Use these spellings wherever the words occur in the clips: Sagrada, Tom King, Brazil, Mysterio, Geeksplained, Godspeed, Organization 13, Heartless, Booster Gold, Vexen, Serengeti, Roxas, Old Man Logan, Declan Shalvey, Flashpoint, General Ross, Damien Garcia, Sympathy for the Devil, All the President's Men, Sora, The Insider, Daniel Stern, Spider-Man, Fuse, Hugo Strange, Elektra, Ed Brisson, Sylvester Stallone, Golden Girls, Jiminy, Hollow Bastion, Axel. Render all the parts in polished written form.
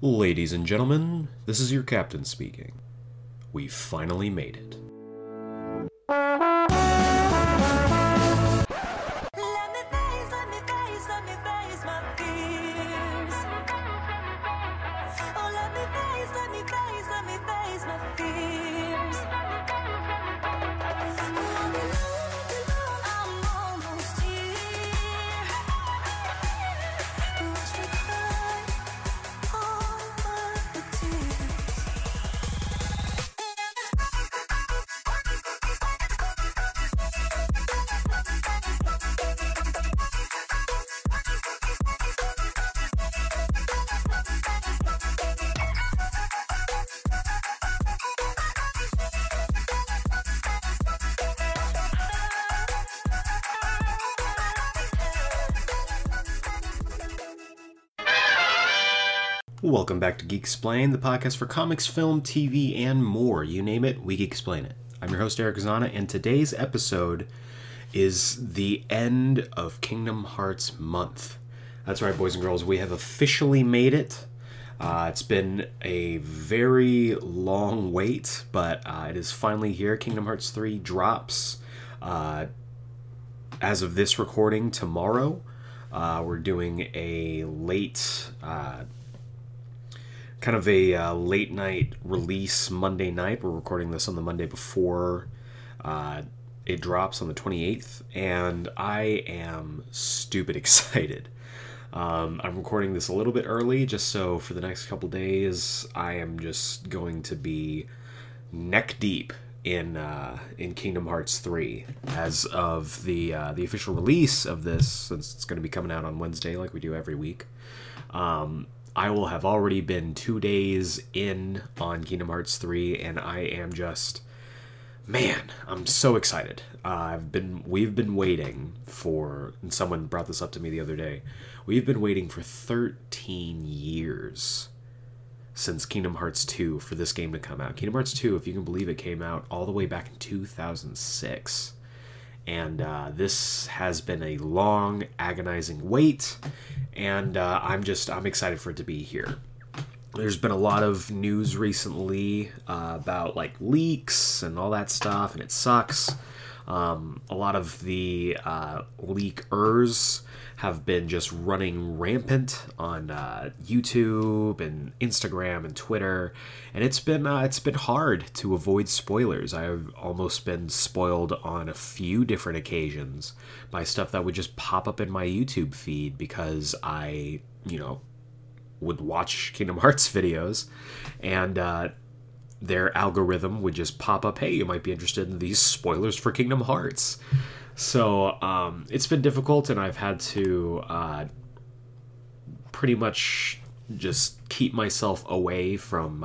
Ladies and gentlemen, this is your captain speaking. We finally made it. Welcome back to Geeksplained, the podcast for comics, film, TV, and more. You name it, we Geeksplain it. I'm your host, Eric Azana, and today's episode is the end of Kingdom Hearts month. That's right, boys and girls, we have officially made it. It's been a very long wait, but it is finally here. Kingdom Hearts 3 drops as of this recording tomorrow. We're doing a late... Kind of a late night release Monday night. We're recording this on the Monday before it drops on the 28th, and I am stupid excited. I'm recording this a little bit early, just so for the next couple days, I am just going to be neck deep in Kingdom Hearts 3 as of the official release of this, since it's going to be coming out on Wednesday like we do every week. I will have already been 2 days in on Kingdom Hearts 3, and I am just, man, I'm so excited. We've been waiting for, and someone brought this up to me the other day, we've been waiting for 13 years since Kingdom Hearts 2 for this game to come out. Kingdom Hearts 2, if you can believe it, came out all the way back in 2006. And this has been a long, agonizing wait, and I'm excited for it to be here. There's been a lot of news recently about like leaks and all that stuff, and it sucks. A lot of the leakers have been just running rampant on YouTube and Instagram and Twitter, and it's been hard to avoid spoilers. I've almost been spoiled on a few different occasions by stuff that would just pop up in my YouTube feed because I, would watch Kingdom Hearts videos, and their algorithm would just pop up, hey, you might be interested in these spoilers for Kingdom Hearts. So it's been difficult, and I've had to pretty much just keep myself away from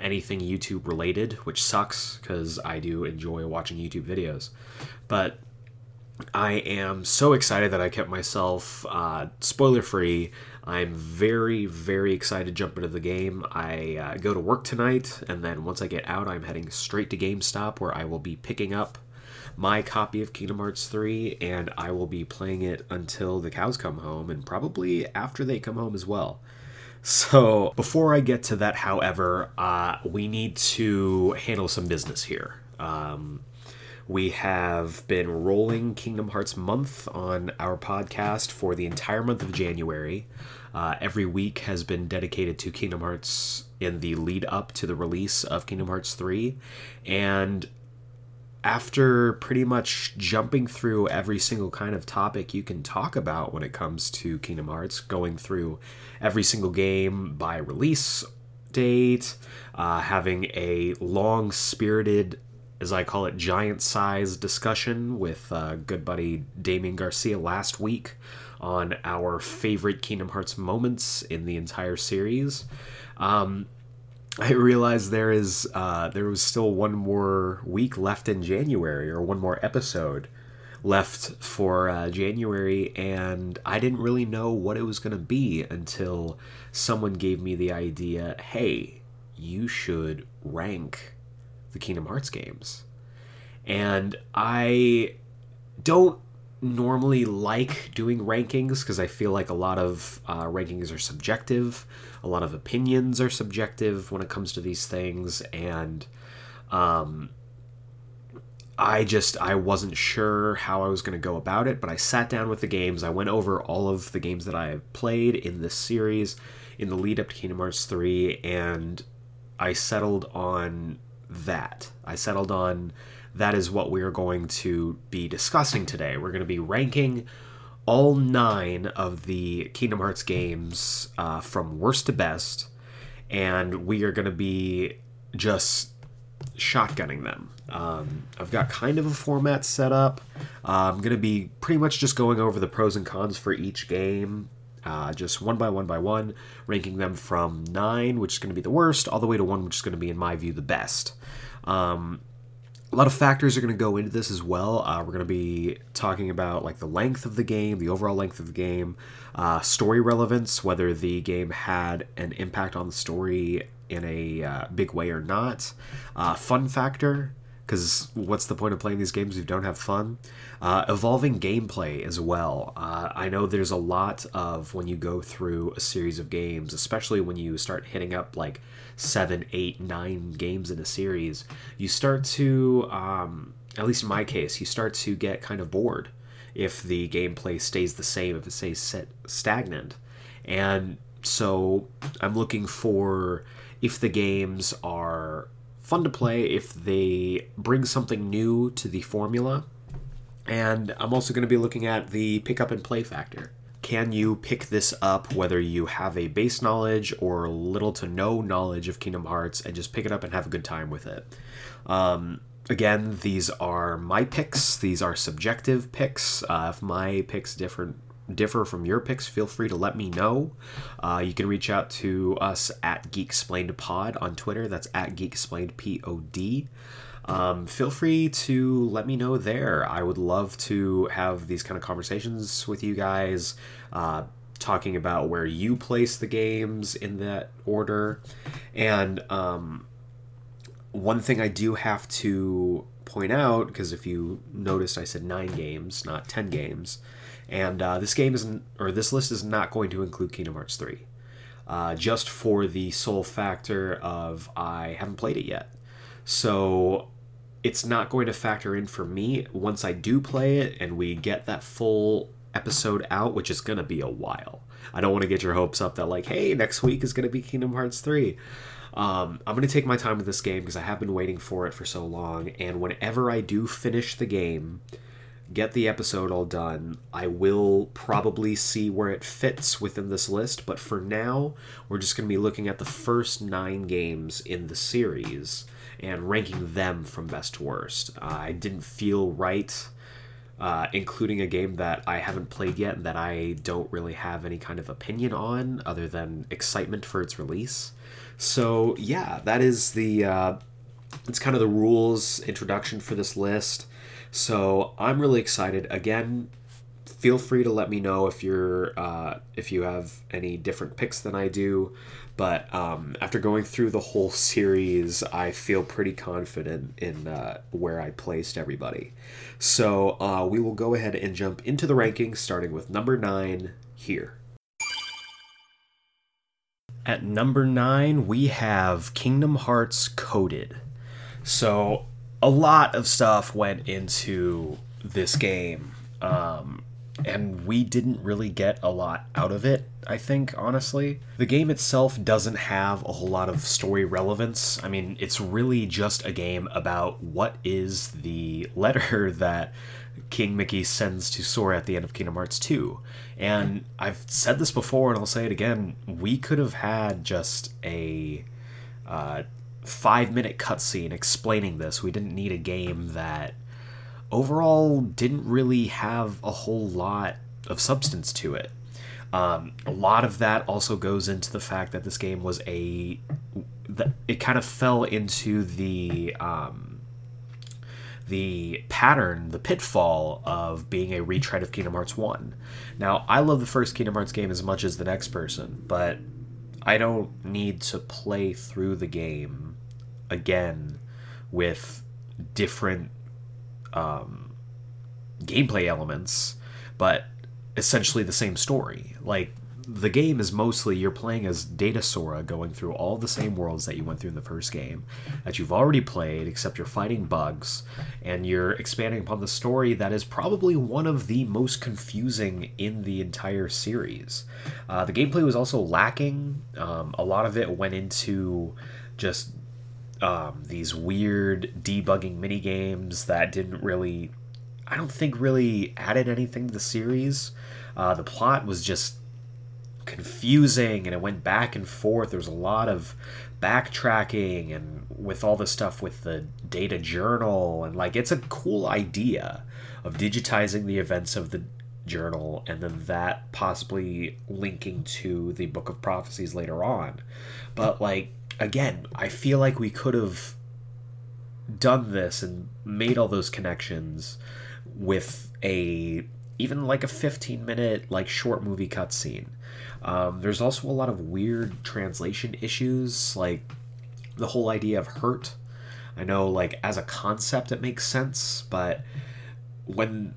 anything YouTube related, which sucks because I do enjoy watching YouTube videos. But I am so excited that I kept myself spoiler free. I'm very, very excited to jump into the game. I go to work tonight, and then once I get out, I'm heading straight to GameStop, where I will be picking up my copy of Kingdom Hearts 3, and I will be playing it until the cows come home, and probably after they come home as well. So before I get to that, however, we need to handle some business here. We have been rolling Kingdom Hearts month on our podcast for the entire month of January. Every week has been dedicated to Kingdom Hearts in the lead up to the release of Kingdom Hearts 3, and after pretty much jumping through every single kind of topic you can talk about when it comes to Kingdom Hearts, going through every single game by release date, having a long-spirited, as I call it, giant-sized discussion with good buddy Damien Garcia last week on our favorite Kingdom Hearts moments in the entire series. I realized there was still one more week left in January, or one more episode left for January, and I didn't really know what it was going to be until someone gave me the idea, hey, you should rank the Kingdom Hearts games. And I don't normally like doing rankings because I feel like a lot of rankings are subjective. A lot of opinions are subjective when it comes to these things. And I wasn't sure how I was going to go about it, but I sat down with the games. I went over all of the games that I played in this series in the lead up to Kingdom Hearts 3, and I settled on that. I settled on that is what we are going to be discussing today. We're going to be ranking all 9 of the Kingdom Hearts games from worst to best, and we are going to be just shotgunning them. I've got kind of a format set up. I'm going to be pretty much just going over the pros and cons for each game, just one by one, ranking them from 9, which is going to be the worst, all the way to 1, which is going to be, in my view, the best. A lot of factors are going to go into this as well. We're going to be talking about like the length of the game, the overall length of the game, story relevance, whether the game had an impact on the story in a big way or not, fun factor, because what's the point of playing these games if you don't have fun? Evolving gameplay as well. I know there's a lot of, when you go through a series of games, especially when you start hitting up like 7, 8, 9 games in a series, you start to, at least in my case, you start to get kind of bored if the gameplay stays the same, if it stays stagnant. And so I'm looking for if the games are fun to play, if they bring something new to the formula. And I'm also going to be looking at the pick up and play factor. Can you pick this up whether you have a base knowledge or little to no knowledge of Kingdom Hearts and just pick it up and have a good time with it? Again, these are my picks. These are subjective picks. If my picks differ from your picks, feel free to let me know. You can reach out to us at GeeksplainedPod on Twitter. That's at GeeksplainedPod. Feel free to let me know there. I would love to have these kind of conversations with you guys, talking about where you place the games in that order. And one thing I do have to point out, because if you noticed, I said 9 games, not 10 games. And this list is not going to include Kingdom Hearts 3, just for the sole factor of I haven't played it yet. So it's not going to factor in for me. Once I do play it and we get that full episode out, which is going to be a while. I don't want to get your hopes up that like, hey, next week is going to be Kingdom Hearts 3. I'm going to take my time with this game because I have been waiting for it for so long. And whenever I do finish the game, get the episode all done, I will probably see where it fits within this list. But for now, we're just going to be looking at the first 9 games in the series and ranking them from best to worst. I didn't feel right including a game that I haven't played yet and that I don't really have any kind of opinion on other than excitement for its release. So yeah, that is the it's kind of the rules introduction for this list. So I'm really excited. Again, feel free to let me know if you're if you have any different picks than I do. But after going through the whole series, I feel pretty confident in where I placed everybody. So we will go ahead and jump into the rankings, starting with number 9 here. At number 9, we have Kingdom Hearts Coded. So a lot of stuff went into this game, and we didn't really get a lot out of it, I think, honestly. The game itself doesn't have a whole lot of story relevance. I mean, it's really just a game about what is the letter that King Mickey sends to Sora at the end of Kingdom Hearts 2. And I've said this before, and I'll say it again, we could have had just a 5-minute cutscene explaining this. We didn't need a game that overall didn't really have a whole lot of substance to it. A lot of that also goes into the fact that this game was it kind of fell into the pattern, the pitfall of being a retread of Kingdom Hearts 1. Now, I love the first Kingdom Hearts game as much as the next person, but I don't need to play through the game again with different gameplay elements, but essentially the same story. Like, the game is mostly you're playing as Data Sora, going through all the same worlds that you went through in the first game that you've already played, except you're fighting bugs, and you're expanding upon the story that is probably one of the most confusing in the entire series. The gameplay was also lacking. A lot of it went into just these weird debugging minigames that didn't really, I don't think, really added anything to the series. The plot was just confusing, and it went back and forth. There was a lot of backtracking, and with all the stuff with the data journal, and like, it's a cool idea of digitizing the events of the journal and then that possibly linking to the Book of Prophecies later on, but like, again, I feel like we could have done this and made all those connections with even like a 15-minute like short movie cutscene. There's also a lot of weird translation issues, like the whole idea of hurt. I know, like, as a concept it makes sense, but when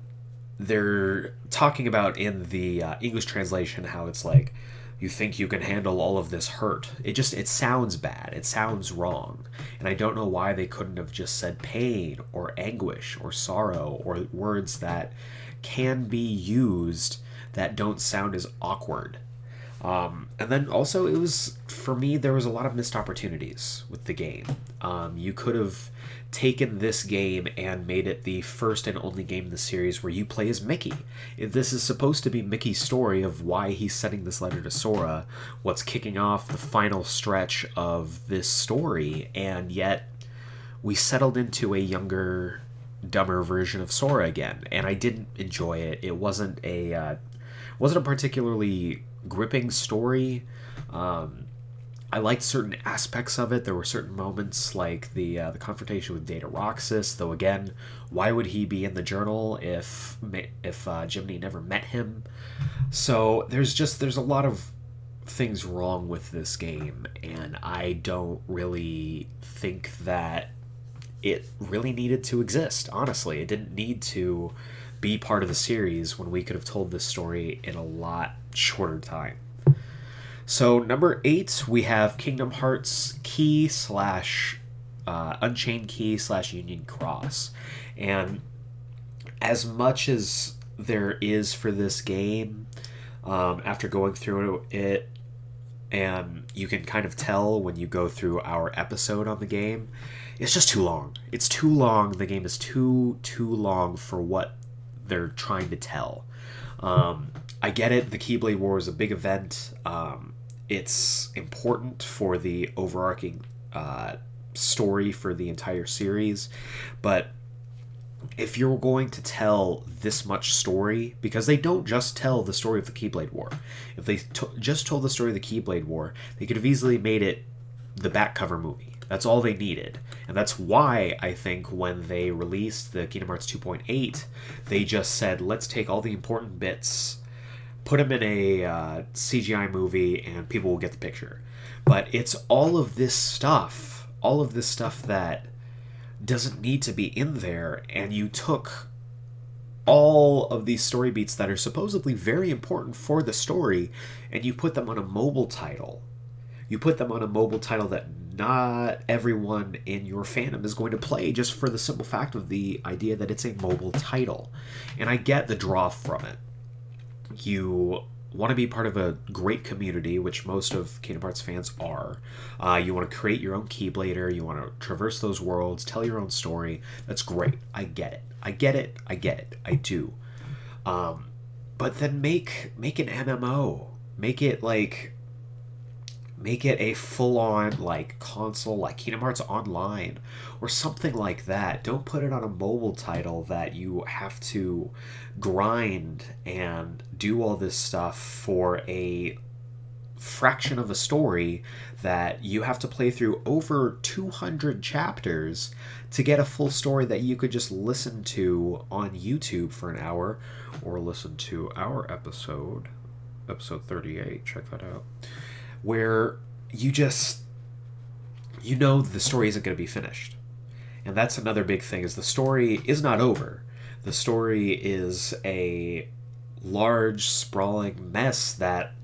they're talking about in the English translation how it's like, you think you can handle all of this hurt, it sounds bad, it sounds wrong, and I don't know why they couldn't have just said pain or anguish or sorrow or words that can be used that don't sound as awkward. And then also, it was, for me, there was a lot of missed opportunities with the game. You could have taken this game and made it the first and only game in the series where you play as Mickey. This is supposed to be Mickey's story of why he's sending this letter to Sora, what's kicking off the final stretch of this story, and yet we settled into a younger, dumber version of Sora again, and I didn't enjoy it. It wasn't a particularly gripping story. I liked certain aspects of it. There were certain moments like the confrontation with Data Roxas, though again, why would he be in the journal if Jiminy never met him? So there's a lot of things wrong with this game, and I don't really think that it really needed to exist, honestly. It didn't need to be part of the series when we could have told this story in a lot shorter time. So, number 8, we have Kingdom Hearts Key / Unchained Key / Union Cross. And as much as there is for this game, after going through it, and you can kind of tell when you go through our episode on the game, it's just too long. It's too long. The game is too long for what they're trying to tell. I get it. The Keyblade War is a big event. It's important for the overarching story for the entire series. But if you're going to tell this much story, because they don't just tell the story of the Keyblade War. If they just told the story of the Keyblade War, they could have easily made it the back cover movie. That's all they needed. And that's why I think when they released the Kingdom Hearts 2.8, they just said, let's take all the important bits, put them in a CGI movie, and people will get the picture. But it's all of this stuff that doesn't need to be in there, and you took all of these story beats that are supposedly very important for the story, and you put them on a mobile title. You put them on a mobile title that not everyone in your fandom is going to play, just for the simple fact of the idea that it's a mobile title. And I get the draw from it. You want to be part of a great community, which most of Kingdom Hearts fans are. You want to create your own Keyblader. You want to traverse those worlds, tell your own story. That's great. I get it. I do. But then make an MMO. Make it a full-on, like, console, like Kingdom Hearts Online, or something like that. Don't put it on a mobile title that you have to grind and do all this stuff for a fraction of a story that you have to play through over 200 chapters to get a full story that you could just listen to on YouTube for an hour, or listen to our episode 38, check that out, where you know the story isn't going to be finished. And that's another big thing, is the story is not over. The story is a large, sprawling mess that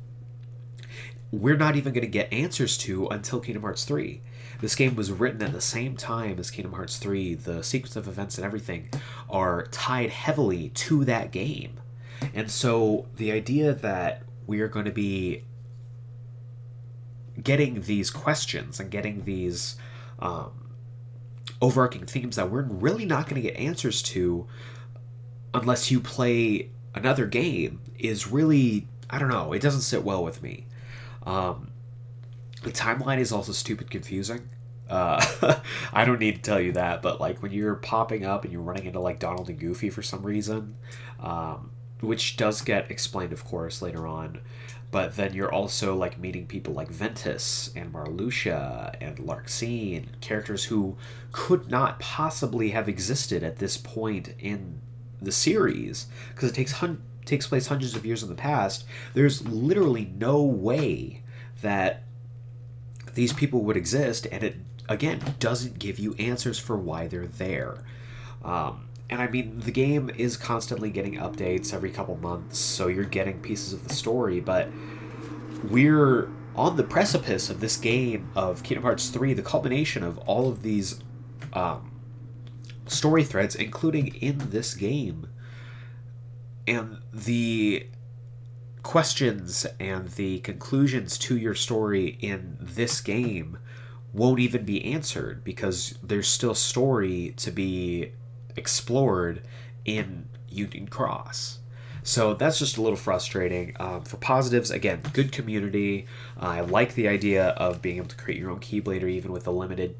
we're not even going to get answers to until Kingdom Hearts 3. This game was written at the same time as Kingdom Hearts 3. The sequence of events and everything are tied heavily to that game. And so the idea that we are going to be getting these questions and getting these overarching themes that we're really not going to get answers to unless you play another game is really, I don't know, it doesn't sit well with me. The timeline is also stupid confusing. I don't need to tell you that, but like when you're popping up and you're running into like Donald and Goofy for some reason, which does get explained, of course, later on, but then you're also like meeting people like Ventus and Marluxia and Larxene, characters who could not possibly have existed at this point in the series because it takes place hundreds of years in the past. There's literally no way that these people would exist, and it again doesn't give you answers for why they're there. And I mean, the game is constantly getting updates every couple months, so you're getting pieces of the story, but we're on the precipice of this game of Kingdom Hearts 3, the culmination of all of these story threads, including in this game. And the questions and the conclusions to your story in this game won't even be answered because there's still story to be explored in Union Cross. So that's just a little frustrating. For positives, again, good community. I like the idea of being able to create your own Keyblade, or even with a limited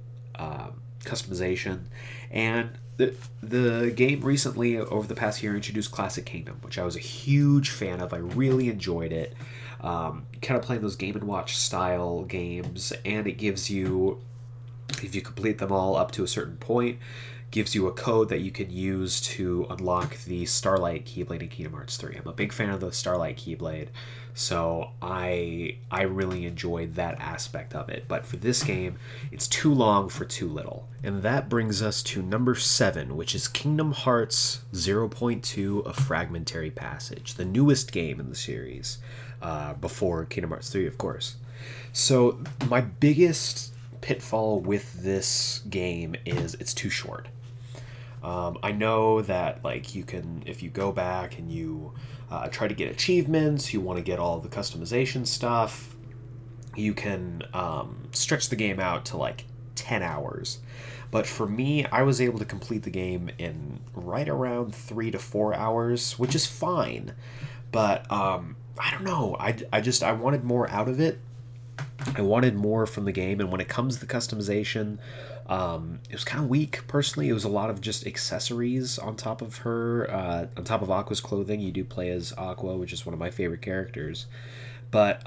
customization. And the game recently, over the past year, introduced Classic Kingdom, which I was a huge fan of. I really enjoyed it. Kind of playing those Game & Watch style games, and it gives you, if you complete them all up to a certain point, gives you a code that you can use to unlock the Starlight Keyblade in Kingdom Hearts 3. I'm a big fan of the Starlight Keyblade, so I really enjoyed that aspect of it. But for this game, it's too long for too little. And that brings us to number 7, which is Kingdom Hearts 0.2, A Fragmentary Passage, the newest game in the series, before Kingdom Hearts 3, of course. So my biggest pitfall with this game is it's too short. I know that like you can, if you go back and you try to get achievements, you want to get all the customization stuff, you can stretch the game out to like 10 hours. But for me, I was able to complete the game in right around 3 to 4 hours, which is fine. But I don't know. I wanted more out of it. I wanted more from the game, and when it comes to the customization, it was kind of weak, personally. It was a lot of just accessories on top of her, on top of Aqua's clothing. You do play as Aqua, which is one of my favorite characters. But,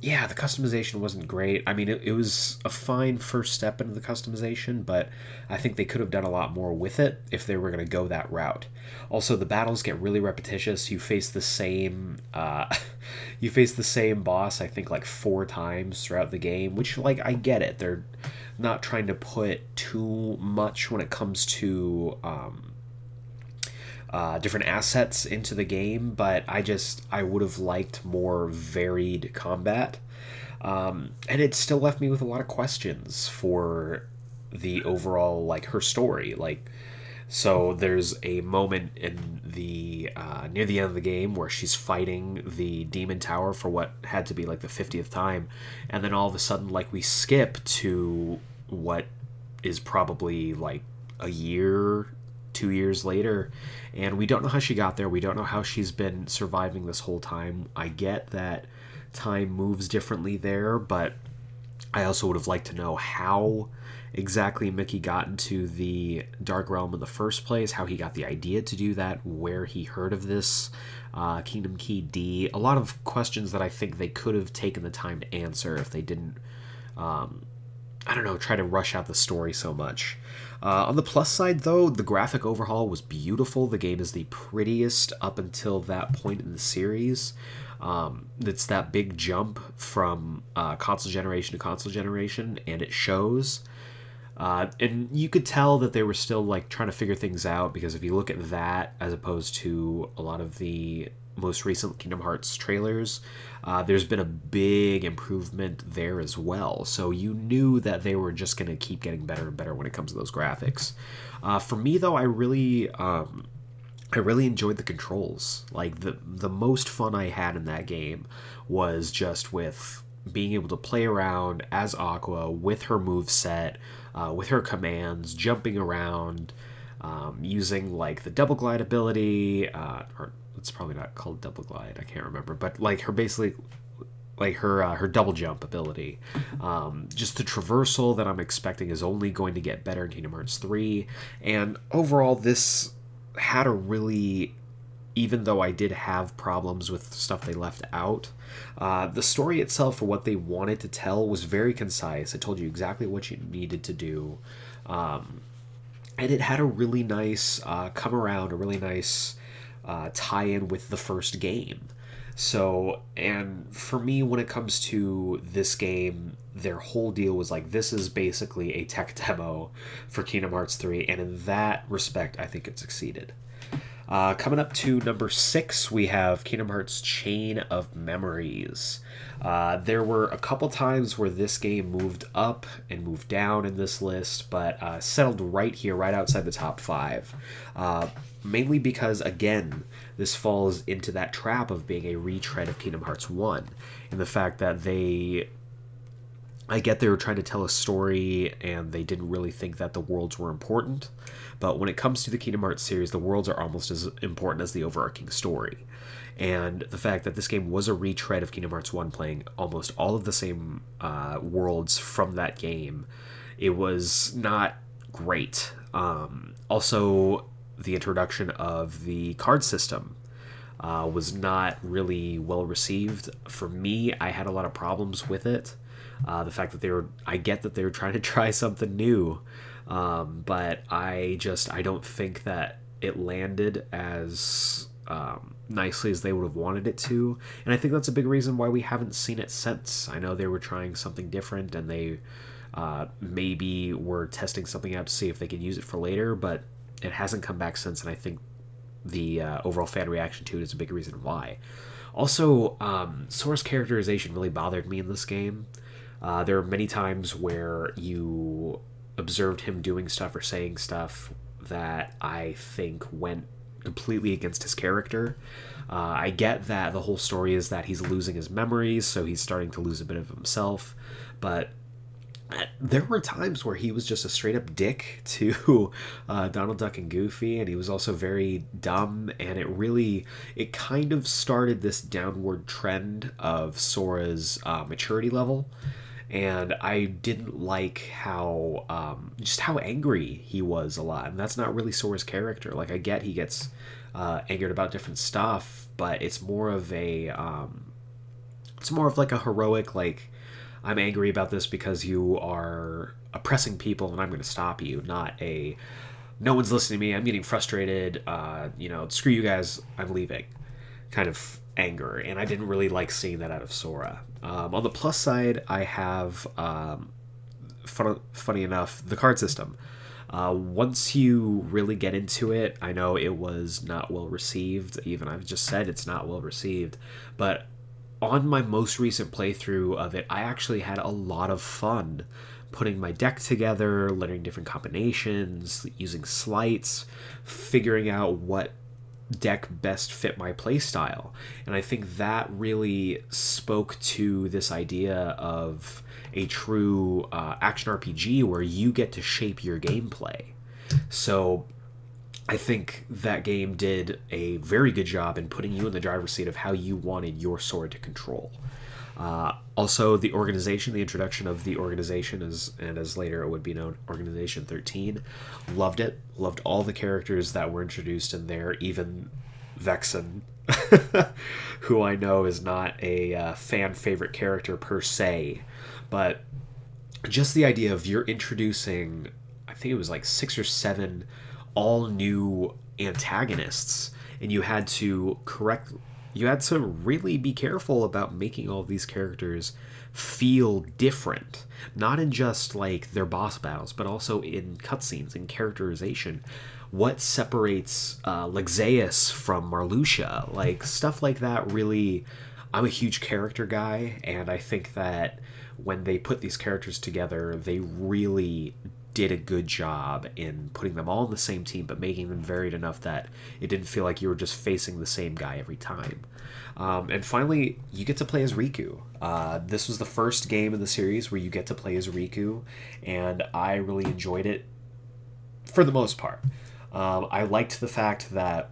yeah, the customization wasn't great. I mean, it was a fine first step into the customization, but I think they could have done a lot more with it if they were going to go that route. Also, the battles get really repetitious. You face the same boss, I think, like 4 times throughout the game, which, like, I get it. They're not trying to put too much when it comes to different assets into the game, but I would have liked more varied combat. And it still left me with a lot of questions for the overall, like, her story. Like, so there's a moment in the near the end of the game where she's fighting the Demon Tower for what had to be like the 50th time, and then all of a sudden, like, we skip to what is probably like a year, 2 years later, and we don't know how she got there. We don't know how she's been surviving this whole time. I get that time moves differently there, but I also would have liked to know how exactly Mickey got into the Dark Realm in the first place, how he got the idea to do that, where he heard of this Kingdom Key D. A lot of questions that I think they could have taken the time to answer if they didn't, I don't know, try to rush out the story so much. On the plus side, though, the graphic overhaul was beautiful. The game is the prettiest up until that point in the series. It's that big jump from console generation to console generation, and it shows. And you could tell that they were still like trying to figure things out, because if you look at that as opposed to a lot of the most recent Kingdom Hearts trailers, there's been a big improvement there as well. So you knew that they were just going to keep getting better and better when it comes to those graphics. For me, though, I really enjoyed the controls. Like, the most fun I had in that game was just with being able to play around as Aqua with her moveset, with her commands, jumping around, using, like, the double glide ability, or it's probably not called double glide, I can't remember, but, like, her basically, like, her double jump ability. Just the traversal that I'm expecting is only going to get better in Kingdom Hearts 3, and overall, this had a really, even though I did have problems with stuff they left out, the story itself for what they wanted to tell was very concise. It told you exactly what you needed to do, and it had a really nice come around, a really nice tie-in with the first game. So, and for me, when it comes to this game, their whole deal was like, this is basically a tech demo for Kingdom Hearts 3, and in that respect, I think it succeeded. Coming up to number 6, we have Kingdom Hearts Chain of Memories. There were a couple times where this game moved up and moved down in this list, but settled right here, right outside the top 5. Mainly because, again, this falls into that trap of being a retread of Kingdom Hearts 1, and the fact that I get they were trying to tell a story and they didn't really think that the worlds were important, but when it comes to the Kingdom Hearts series, the worlds are almost as important as the overarching story. And the fact that this game was a retread of Kingdom Hearts 1, playing almost all of the same worlds from that game, it was not great. Also, the introduction of the card system was not really well received. For me, I had a lot of problems with it. The fact that I get that they were trying to try something new, but I don't think that it landed as nicely as they would have wanted it to. And I think that's a big reason why we haven't seen it since. I know they were trying something different, and they maybe were testing something out to see if they could use it for later, but it hasn't come back since, and I think the overall fan reaction to it is a big reason why. Also, Sora's characterization really bothered me in this game. There are many times where you observed him doing stuff or saying stuff that I think went completely against his character. I get that the whole story is that he's losing his memories, so he's starting to lose a bit of himself, but there were times where he was just a straight-up dick to Donald Duck and Goofy, and he was also very dumb, and it kind of started this downward trend of Sora's maturity level, and I didn't like how, just how angry he was a lot, and that's not really Sora's character. Like, I get he gets angered about different stuff, but it's more of like a heroic, like, I'm angry about this because you are oppressing people and I'm going to stop you, not a, no one's listening to me, I'm getting frustrated, screw you guys, I'm leaving kind of anger. And I didn't really like seeing that out of Sora. On the plus side, I have, funny enough, the card system. Once you really get into it, I know it was not well received, even I've just said it's not well received, but on my most recent playthrough of it, I actually had a lot of fun putting my deck together, learning different combinations, using slights, figuring out what deck best fit my playstyle. And I think that really spoke to this idea of a true action RPG where you get to shape your gameplay. So I think that game did a very good job in putting you in the driver's seat of how you wanted your sword to control. Also, the organization, the introduction of the organization, as later it would be known, Organization 13, loved it. Loved all the characters that were introduced in there, even Vexen, who I know is not a fan favorite character per se, but just the idea of you're introducing, I think it was like 6 or 7 all new antagonists, and you had to really be careful about making all these characters feel different, not in just like their boss battles, but also in cutscenes and characterization. What separates Lexeus from Marluxia, like stuff like that. Really, I'm a huge character guy, and I think that when they put these characters together, they really did a good job in putting them all in the same team, but making them varied enough that it didn't feel like you were just facing the same guy every time. And finally, you get to play as Riku. This was the first game in the series where you get to play as Riku, and I really enjoyed it for the most part. I liked the fact that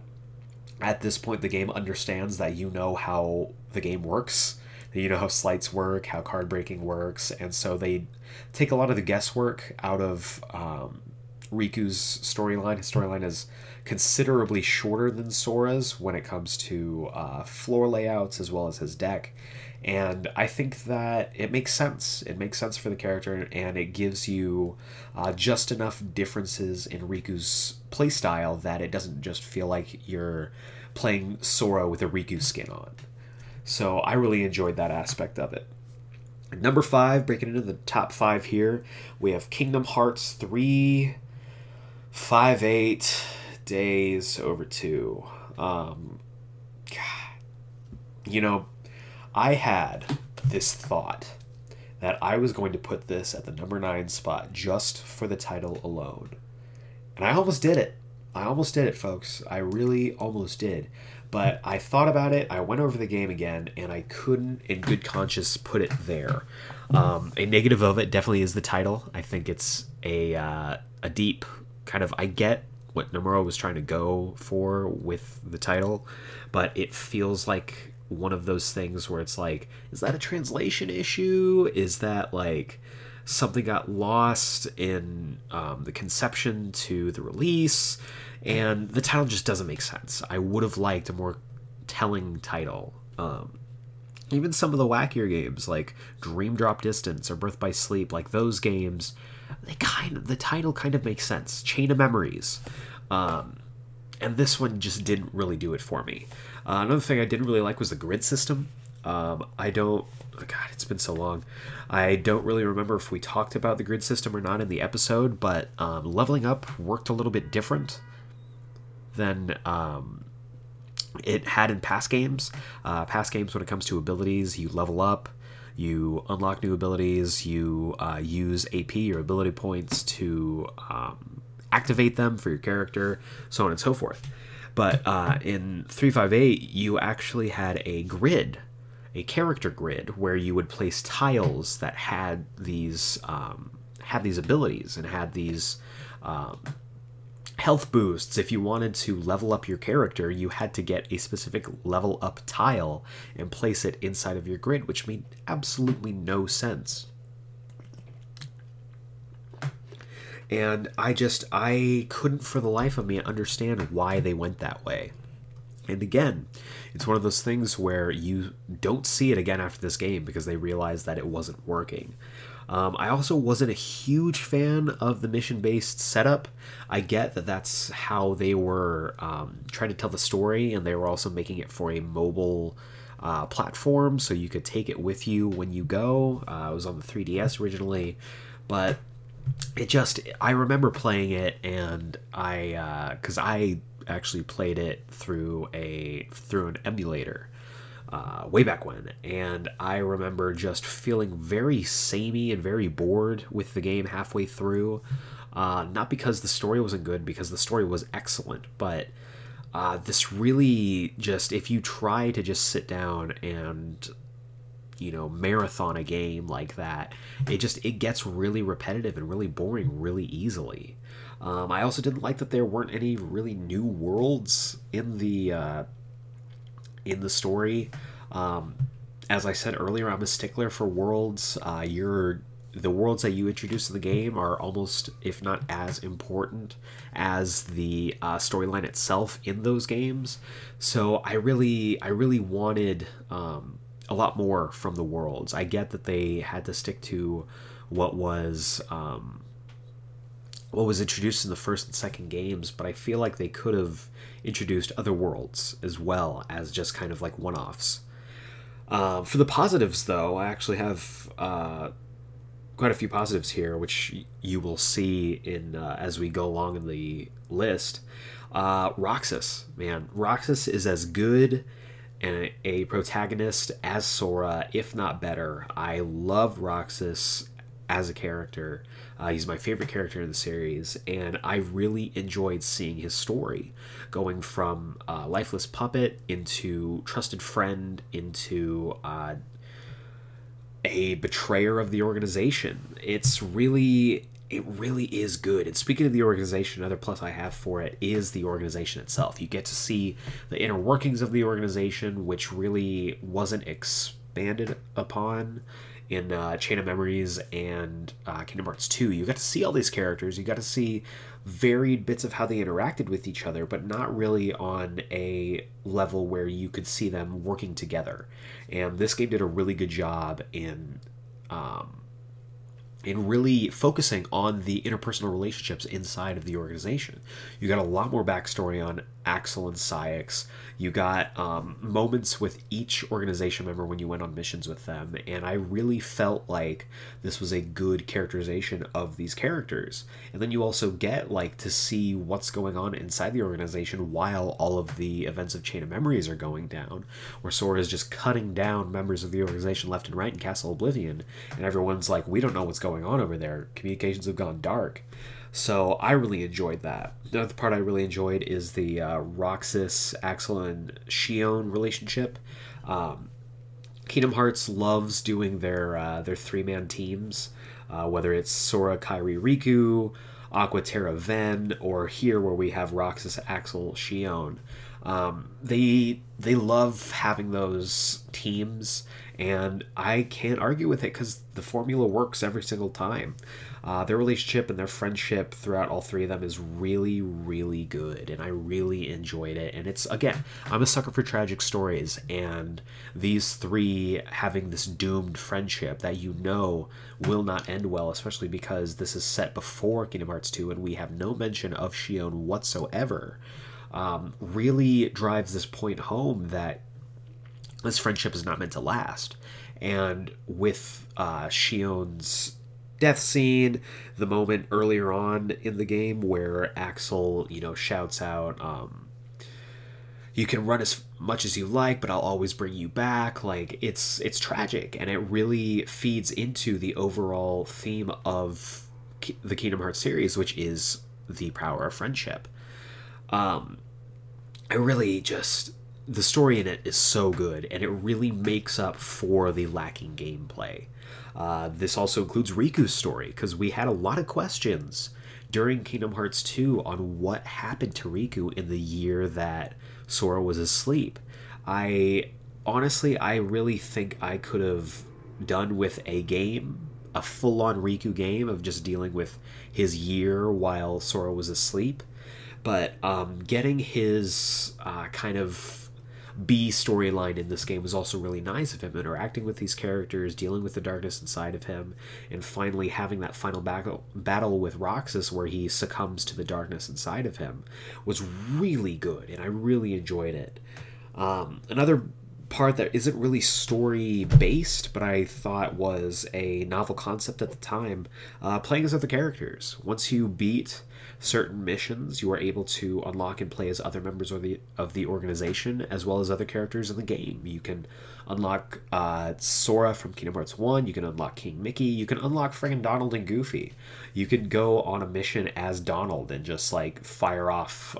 at this point the game understands that you know how the game works, that you know how slights work, how card breaking works, and so they take a lot of the guesswork out of Riku's storyline. His storyline is considerably shorter than Sora's when it comes to floor layouts as well as his deck, and I think that it makes sense. It makes sense for the character, and it gives you just enough differences in Riku's playstyle that it doesn't just feel like you're playing Sora with a Riku skin on. So I really enjoyed that aspect of it. Number 5, breaking into the top 5 here, we have Kingdom Hearts 3, 5-8 days over 2. You know, I had this thought that I was going to put this at the number 9 spot just for the title alone. And I almost did it. I almost did it, folks. I really almost did. But I thought about it, I went over the game again, and I couldn't, in good conscience, put it there. A negative of it definitely is the title. I think it's a deep kind of... I get what Nomura was trying to go for with the title, but it feels like one of those things where it's like, is that a translation issue? Is that like... something got lost in the conception to the release, and the title just doesn't make sense. I would have liked a more telling title. Even some of the wackier games like Dream Drop Distance or Birth by Sleep, like those games, they the title kind of makes sense. Chain of Memories. And this one just didn't really do it for me. Another thing I didn't really like was the grid system. It's been so long. I don't really remember if we talked about the grid system or not in the episode, but leveling up worked a little bit different than it had in past games. Past games, when it comes to abilities, you level up, you unlock new abilities, you use AP, your ability points, to activate them for your character, so on and so forth. But in 358, you actually had a grid, a character grid, where you would place tiles that had these abilities and had these health boosts. If you wanted to level up your character, you had to get a specific level up tile and place it inside of your grid, which made absolutely no sense. And I couldn't for the life of me understand why they went that way. And again, it's one of those things where you don't see it again after this game because they realized that it wasn't working. I also wasn't a huge fan of the mission-based setup. I get that that's how they were trying to tell the story, and they were also making it for a mobile platform, so you could take it with you when you go. It was on the 3DS originally, but I remember playing it, and I actually played it through an emulator way back when, and I remember just feeling very samey and very bored with the game halfway through, not because the story wasn't good, because the story was excellent, but this really just, if you try to just sit down and marathon a game like that, it gets really repetitive and really boring really easily. I also didn't like that there weren't any really new worlds in the story. As I said earlier, I'm a stickler for worlds. The worlds that you introduce in the game are almost, if not as important as the storyline itself in those games. So I really wanted a lot more from the worlds. I get that they had to stick to what was introduced in the first and second games, but I feel like they could have introduced other worlds as well as just kind of like one-offs. For the positives, though, I actually have quite a few positives here, which you will see in as we go along in the list. Roxas, man. Roxas is as good and a protagonist as Sora, if not better. I love Roxas as a character. He's my favorite character in the series, and I really enjoyed seeing his story, going from lifeless puppet into trusted friend into a betrayer of the organization. It really is good. And speaking of the organization, another plus I have for it is the organization itself. You get to see the inner workings of the organization, which really wasn't expanded upon in Chain of Memories and Kingdom Hearts 2. You got to see all these characters. You got to see varied bits of how they interacted with each other, but not really on a level where you could see them working together. And this game did a really good job in really focusing on the interpersonal relationships inside of the organization. You got a lot more backstory on Axel and Syx. You got moments with each organization member when you went on missions with them, and I really felt like this was a good characterization of these characters. And then you also get to see what's going on inside the organization while all of the events of Chain of Memories are going down, where Sora is just cutting down members of the organization left and right in Castle Oblivion, and everyone's like, we don't know what's going on over there. Communications have gone dark. So I really enjoyed that. The other part I really enjoyed is the Roxas, Axel, and Shion relationship. Kingdom Hearts loves doing their three-man teams, whether it's Sora, Kairi, Riku, Aqua, Terra, Ven, or here where we have Roxas, Axel, Shion. They love having those teams, and I can't argue with it because the formula works every single time. Their relationship and their friendship throughout all three of them is really, really good, and I really enjoyed it. And it's, again, I'm a sucker for tragic stories, and these three having this doomed friendship that you know will not end well, especially because this is set before Kingdom Hearts 2, and we have no mention of Shion whatsoever. Really drives this point home that this friendship is not meant to last. And with Shion's death scene, the moment earlier on in the game where Axel, shouts out, you can run as much as you like, but I'll always bring you back. It's tragic, and it really feeds into the overall theme of the Kingdom Hearts series, which is the power of friendship. The story in it is so good, and it really makes up for the lacking gameplay. This also includes Riku's story, because we had a lot of questions during Kingdom Hearts 2 on what happened to Riku in the year that Sora was asleep. I really think I could have done with a full-on Riku game of just dealing with his year while Sora was asleep. But getting his kind of B storyline in this game was also really nice of him, interacting with these characters, dealing with the darkness inside of him, and finally having that final battle with Roxas where he succumbs to the darkness inside of him was really good, and I really enjoyed it. Another part that isn't really story-based, but I thought was a novel concept at the time, playing as other characters. Once you beat certain missions, you are able to unlock and play as other members of the organization, as well as other characters in the game. You can unlock Sora from Kingdom Hearts 1, you can unlock King Mickey, you can unlock friggin' Donald and Goofy. You could go on a mission as Donald and just fire off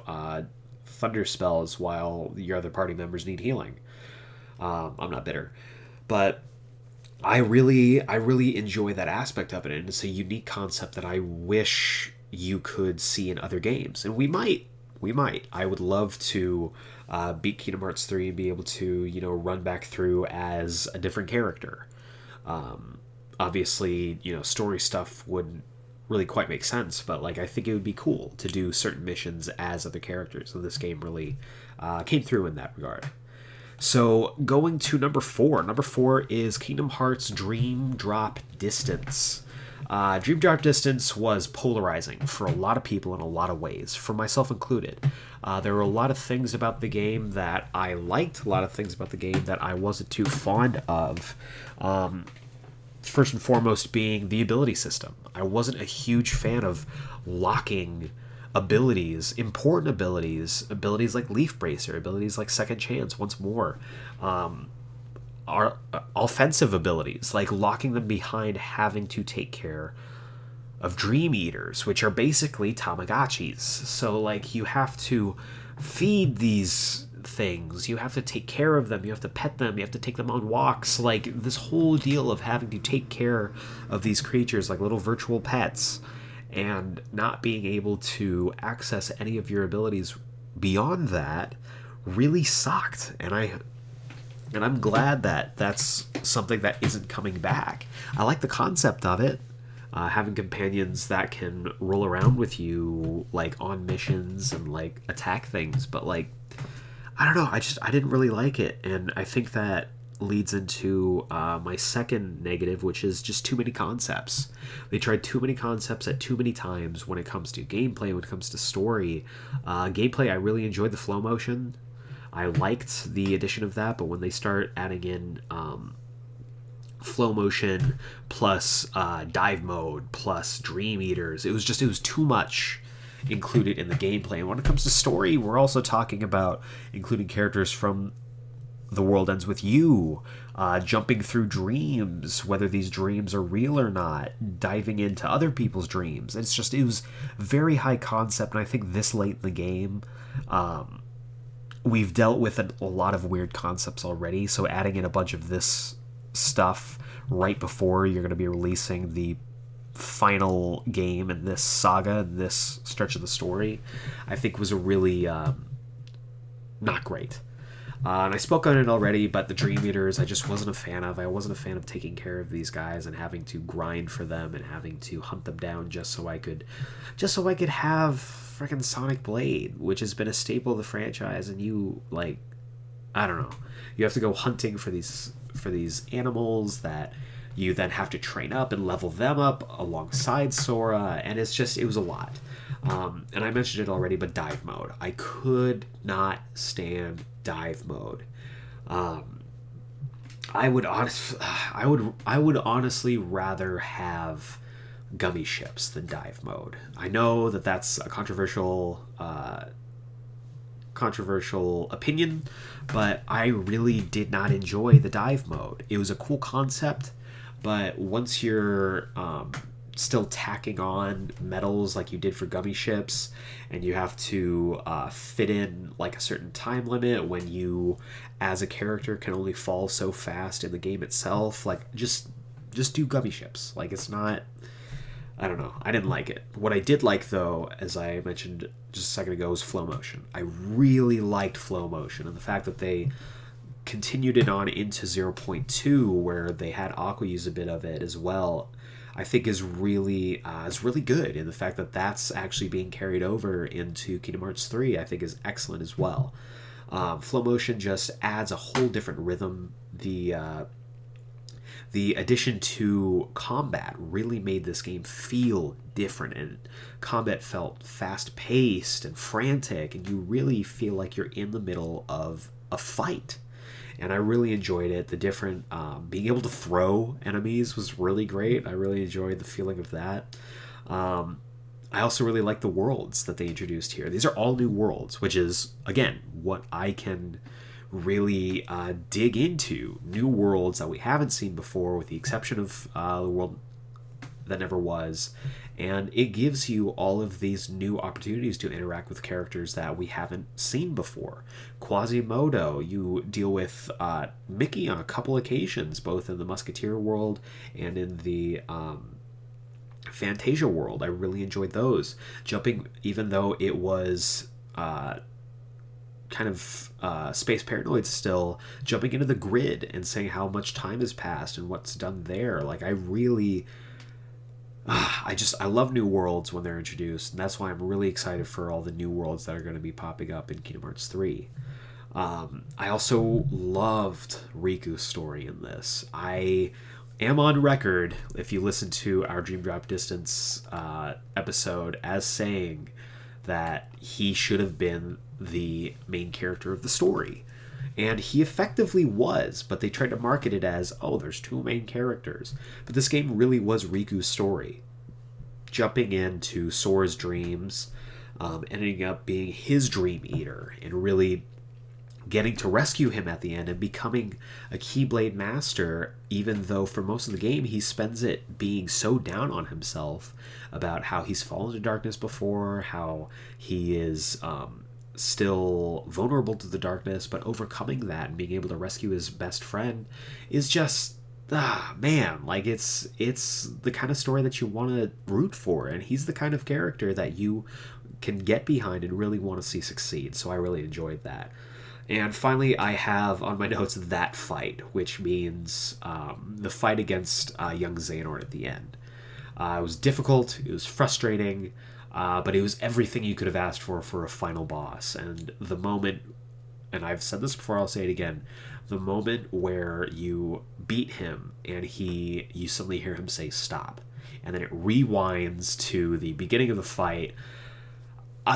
thunder spells while your other party members need healing. I'm not bitter, but I really enjoy that aspect of it, and it's a unique concept that I wish you could see in other games. And we might. I would love to beat Kingdom Hearts 3 and be able to, run back through as a different character. Obviously, story stuff wouldn't really quite make sense, but I think it would be cool to do certain missions as other characters. So this game really came through in that regard. So going to number 4. Number 4 is Kingdom Hearts Dream Drop Distance. Dream Drop Distance was polarizing for a lot of people in a lot of ways, for myself included. There were a lot of things about the game that I liked, a lot of things about the game that I wasn't too fond of. First and foremost being the ability system. I wasn't a huge fan of locking abilities, important abilities, abilities like Leaf Bracer, abilities like Second Chance, once more. Our offensive abilities, like locking them behind having to take care of Dream Eaters, which are basically Tamagotchis. So, like, you have to feed these things, you have to take care of them, you have to pet them, you have to take them on walks. Like, this whole deal of having to take care of these creatures like little virtual pets and not being able to access any of your abilities beyond that really sucked. And I'm glad that that's something that isn't coming back. I like the concept of it. Having companions that can roll around with you, like, on missions and, like, attack things. But, like, I don't know. I didn't really like it. And I think that leads into my second negative, which is just too many concepts. They tried too many concepts at too many times when it comes to gameplay, when it comes to story. Gameplay, I really enjoyed the flow motion. I liked the addition of that, but when they start adding in flow motion plus dive mode plus Dream Eaters, it was too much included in the gameplay. And when it comes to story, we're also talking about including characters from The World Ends With You, jumping through dreams, whether these dreams are real or not, diving into other people's dreams. It was very high concept, and I think this late in the game, we've dealt with a lot of weird concepts already, so adding in a bunch of this stuff right before you're going to be releasing the final game in this saga, in this stretch of the story, I think was a really not great. And I spoke on it already, but the Dream Eaters I just wasn't a fan of. I wasn't a fan of taking care of these guys and having to grind for them and having to hunt them down just so I could have freaking Sonic Blade, which has been a staple of the franchise, and you, like, I don't know, you have to go hunting for these animals that you then have to train up and level them up alongside Sora, and it was a lot. And I mentioned it already, but dive mode. I could not stand dive mode. I would honestly rather have gummy ships than dive mode. I know that that's a controversial opinion, but I really did not enjoy the dive mode. It was a cool concept, but once you're still tacking on medals like you did for gummy ships, and you have to fit in like a certain time limit when you as a character can only fall so fast in the game itself, like just do gummy ships. Like, it's not, I don't know, I didn't like it. What I did like, though, as I mentioned just a second ago, was flow motion. I really liked flow motion, and the fact that they continued it on into 0.2 where they had Aqua use a bit of it as well, I think is really good, and the fact that that's actually being carried over into Kingdom Hearts 3 I think is excellent as well. Flow motion just adds a whole different rhythm. The addition to combat really made this game feel different, and combat felt fast-paced and frantic, and you really feel like you're in the middle of a fight. And I really enjoyed it. The different being able to throw enemies was really great. I really enjoyed the feeling of that. I also really like the worlds that they introduced here. These are all new worlds, which is, again, what I can really dig into. New worlds that we haven't seen before, with the exception of the world that never was. And it gives you all of these new opportunities to interact with characters that we haven't seen before. Quasimodo, you deal with Mickey on a couple occasions, both in the Musketeer world and in the Fantasia world. I really enjoyed those. Jumping, even though it was kind of space paranoid still, jumping into the grid and saying how much time has passed and what's done there. Like, I love new worlds when they're introduced, and that's why I'm really excited for all the new worlds that are going to be popping up in Kingdom Hearts 3. I also loved Riku's story in this. I am on record, if you listen to our Dream Drop Distance episode, as saying that he should have been the main character of the story. And he effectively was, but they tried to market it as, oh, there's two main characters. But this game really was Riku's story, jumping into Sora's dreams, ending up being his dream eater, and really getting to rescue him at the end and becoming a Keyblade master, even though for most of the game he spends it being so down on himself about how he's fallen to darkness before, how he is still vulnerable to the darkness, but overcoming that and being able to rescue his best friend is just, man, like it's the kind of story that you want to root for, and he's the kind of character that you can get behind and really want to see succeed. So I really enjoyed that. And finally, I have on my notes that fight, which means the fight against young Xehanort at the end. It was difficult, it was frustrating, but it was everything you could have asked for a final boss. And the moment, and I've said this before, I'll say it again, the moment where you beat him and you suddenly hear him say stop, and then it rewinds to the beginning of the fight.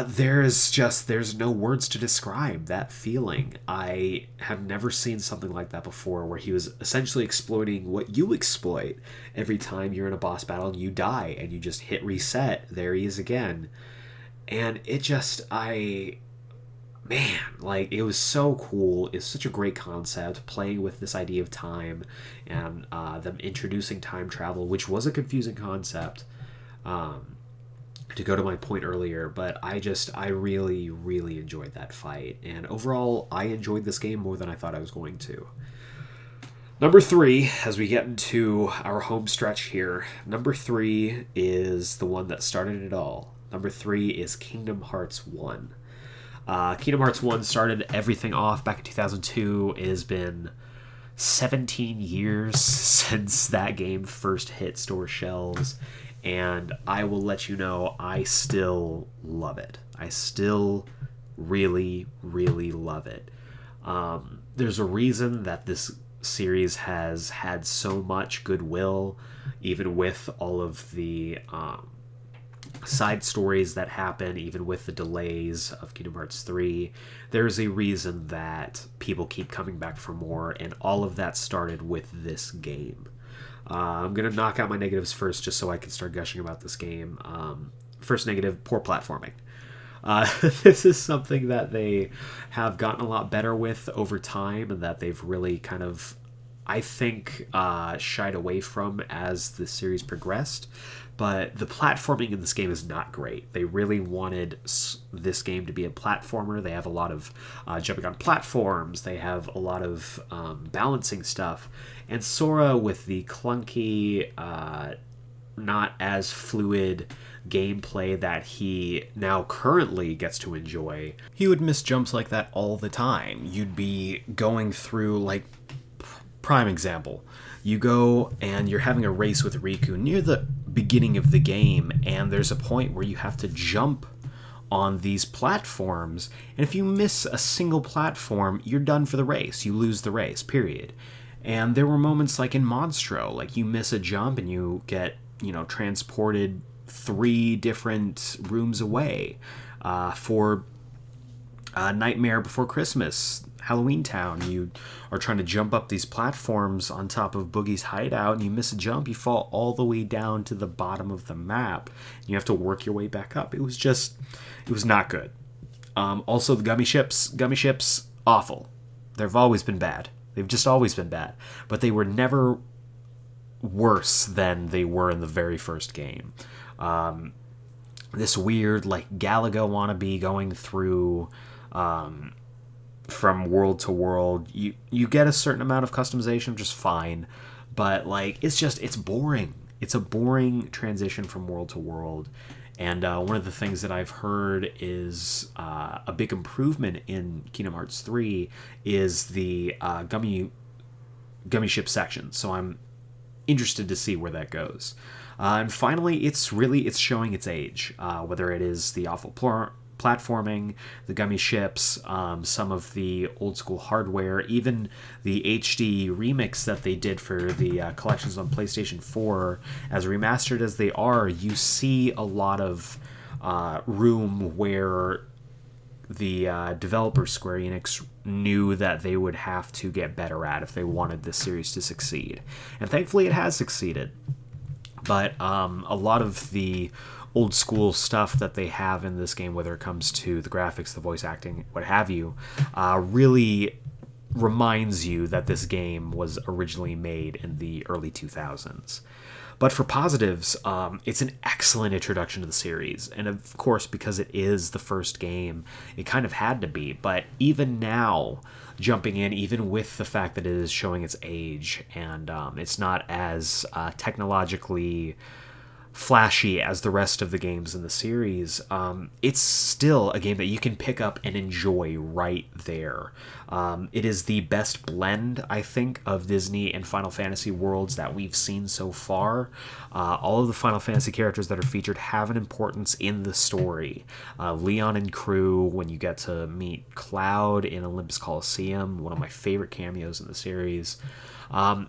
There's no words to describe that feeling. I have never seen something like that before, where he was essentially exploiting what you exploit every time you're in a boss battle and you die, and you just hit reset. There he is again. And it just, it was so cool. It's such a great concept, playing with this idea of time and them introducing time travel, which was a confusing concept. To go to my point earlier, but I really, really enjoyed that fight. And overall, I enjoyed this game more than I thought I was going to. Number three, as we get into our home stretch here, number three is the one that started it all. Number three is Kingdom Hearts 1. Kingdom Hearts 1 started everything off back in 2002. It has been 17 years since that game first hit store shelves. And I will let you know, I still love it. I still really, really love it. There's a reason that this series has had so much goodwill, even with all of the side stories that happen, even with the delays of Kingdom Hearts 3. There's a reason that people keep coming back for more, and all of that started with this game. I'm going to knock out my negatives first, just so I can start gushing about this game. First negative, poor platforming. This is something that they have gotten a lot better with over time, and that they've really kind of, I think, shied away from as the series progressed. But the platforming in this game is not great. They really wanted this game to be a platformer. They have a lot of jumping on platforms. They have a lot of balancing stuff. And Sora, with the clunky, not as fluid gameplay that he now currently gets to enjoy, he would miss jumps like that all the time. You'd be going through, like, prime example. You go and you're having a race with Riku near the beginning of the game, and there's a point where you have to jump on these platforms, and if you miss a single platform, you're done for the race. You lose the race, period. And there were moments like in Monstro, like you miss a jump and you get, transported 3 different rooms away. For Nightmare Before Christmas, Halloween Town, you are trying to jump up these platforms on top of Boogie's hideout, and you miss a jump, you fall all the way down to the bottom of the map, and you have to work your way back up. It was not good. Also, the gummy ships, awful. They've always been bad. They've just always been bad. But they were never worse than they were in the very first game. This weird, Galaga wannabe going through from world to world. You get a certain amount of customization, just fine, but it's boring. It's a boring transition from world to world. And one of the things that I've heard is a big improvement in Kingdom Hearts 3 is the gummy ship section, so I'm interested to see where that goes. And finally, it's showing its age, whether it is the awful platforming, the gummy ships, some of the old school hardware, even the HD remix that they did for the collections on PlayStation 4, as remastered as they are, you see a lot of room where the developer Square Enix knew that they would have to get better at if they wanted this series to succeed. And thankfully it has succeeded. But a lot of the old school stuff that they have in this game, whether it comes to the graphics, the voice acting, what have you, really reminds you that this game was originally made in the early 2000s. But for positives, it's an excellent introduction to the series. And of course, because it is the first game, it kind of had to be. But even now, jumping in, even with the fact that it is showing its age, and it's not as technologically flashy as the rest of the games in the series, it's still a game that you can pick up and enjoy right there. It is the best blend, I think, of Disney and Final Fantasy worlds that we've seen so far. All of the Final Fantasy characters that are featured have an importance in the story. Leon and crew, when you get to meet Cloud in Olympus Coliseum, one of my favorite cameos in the series.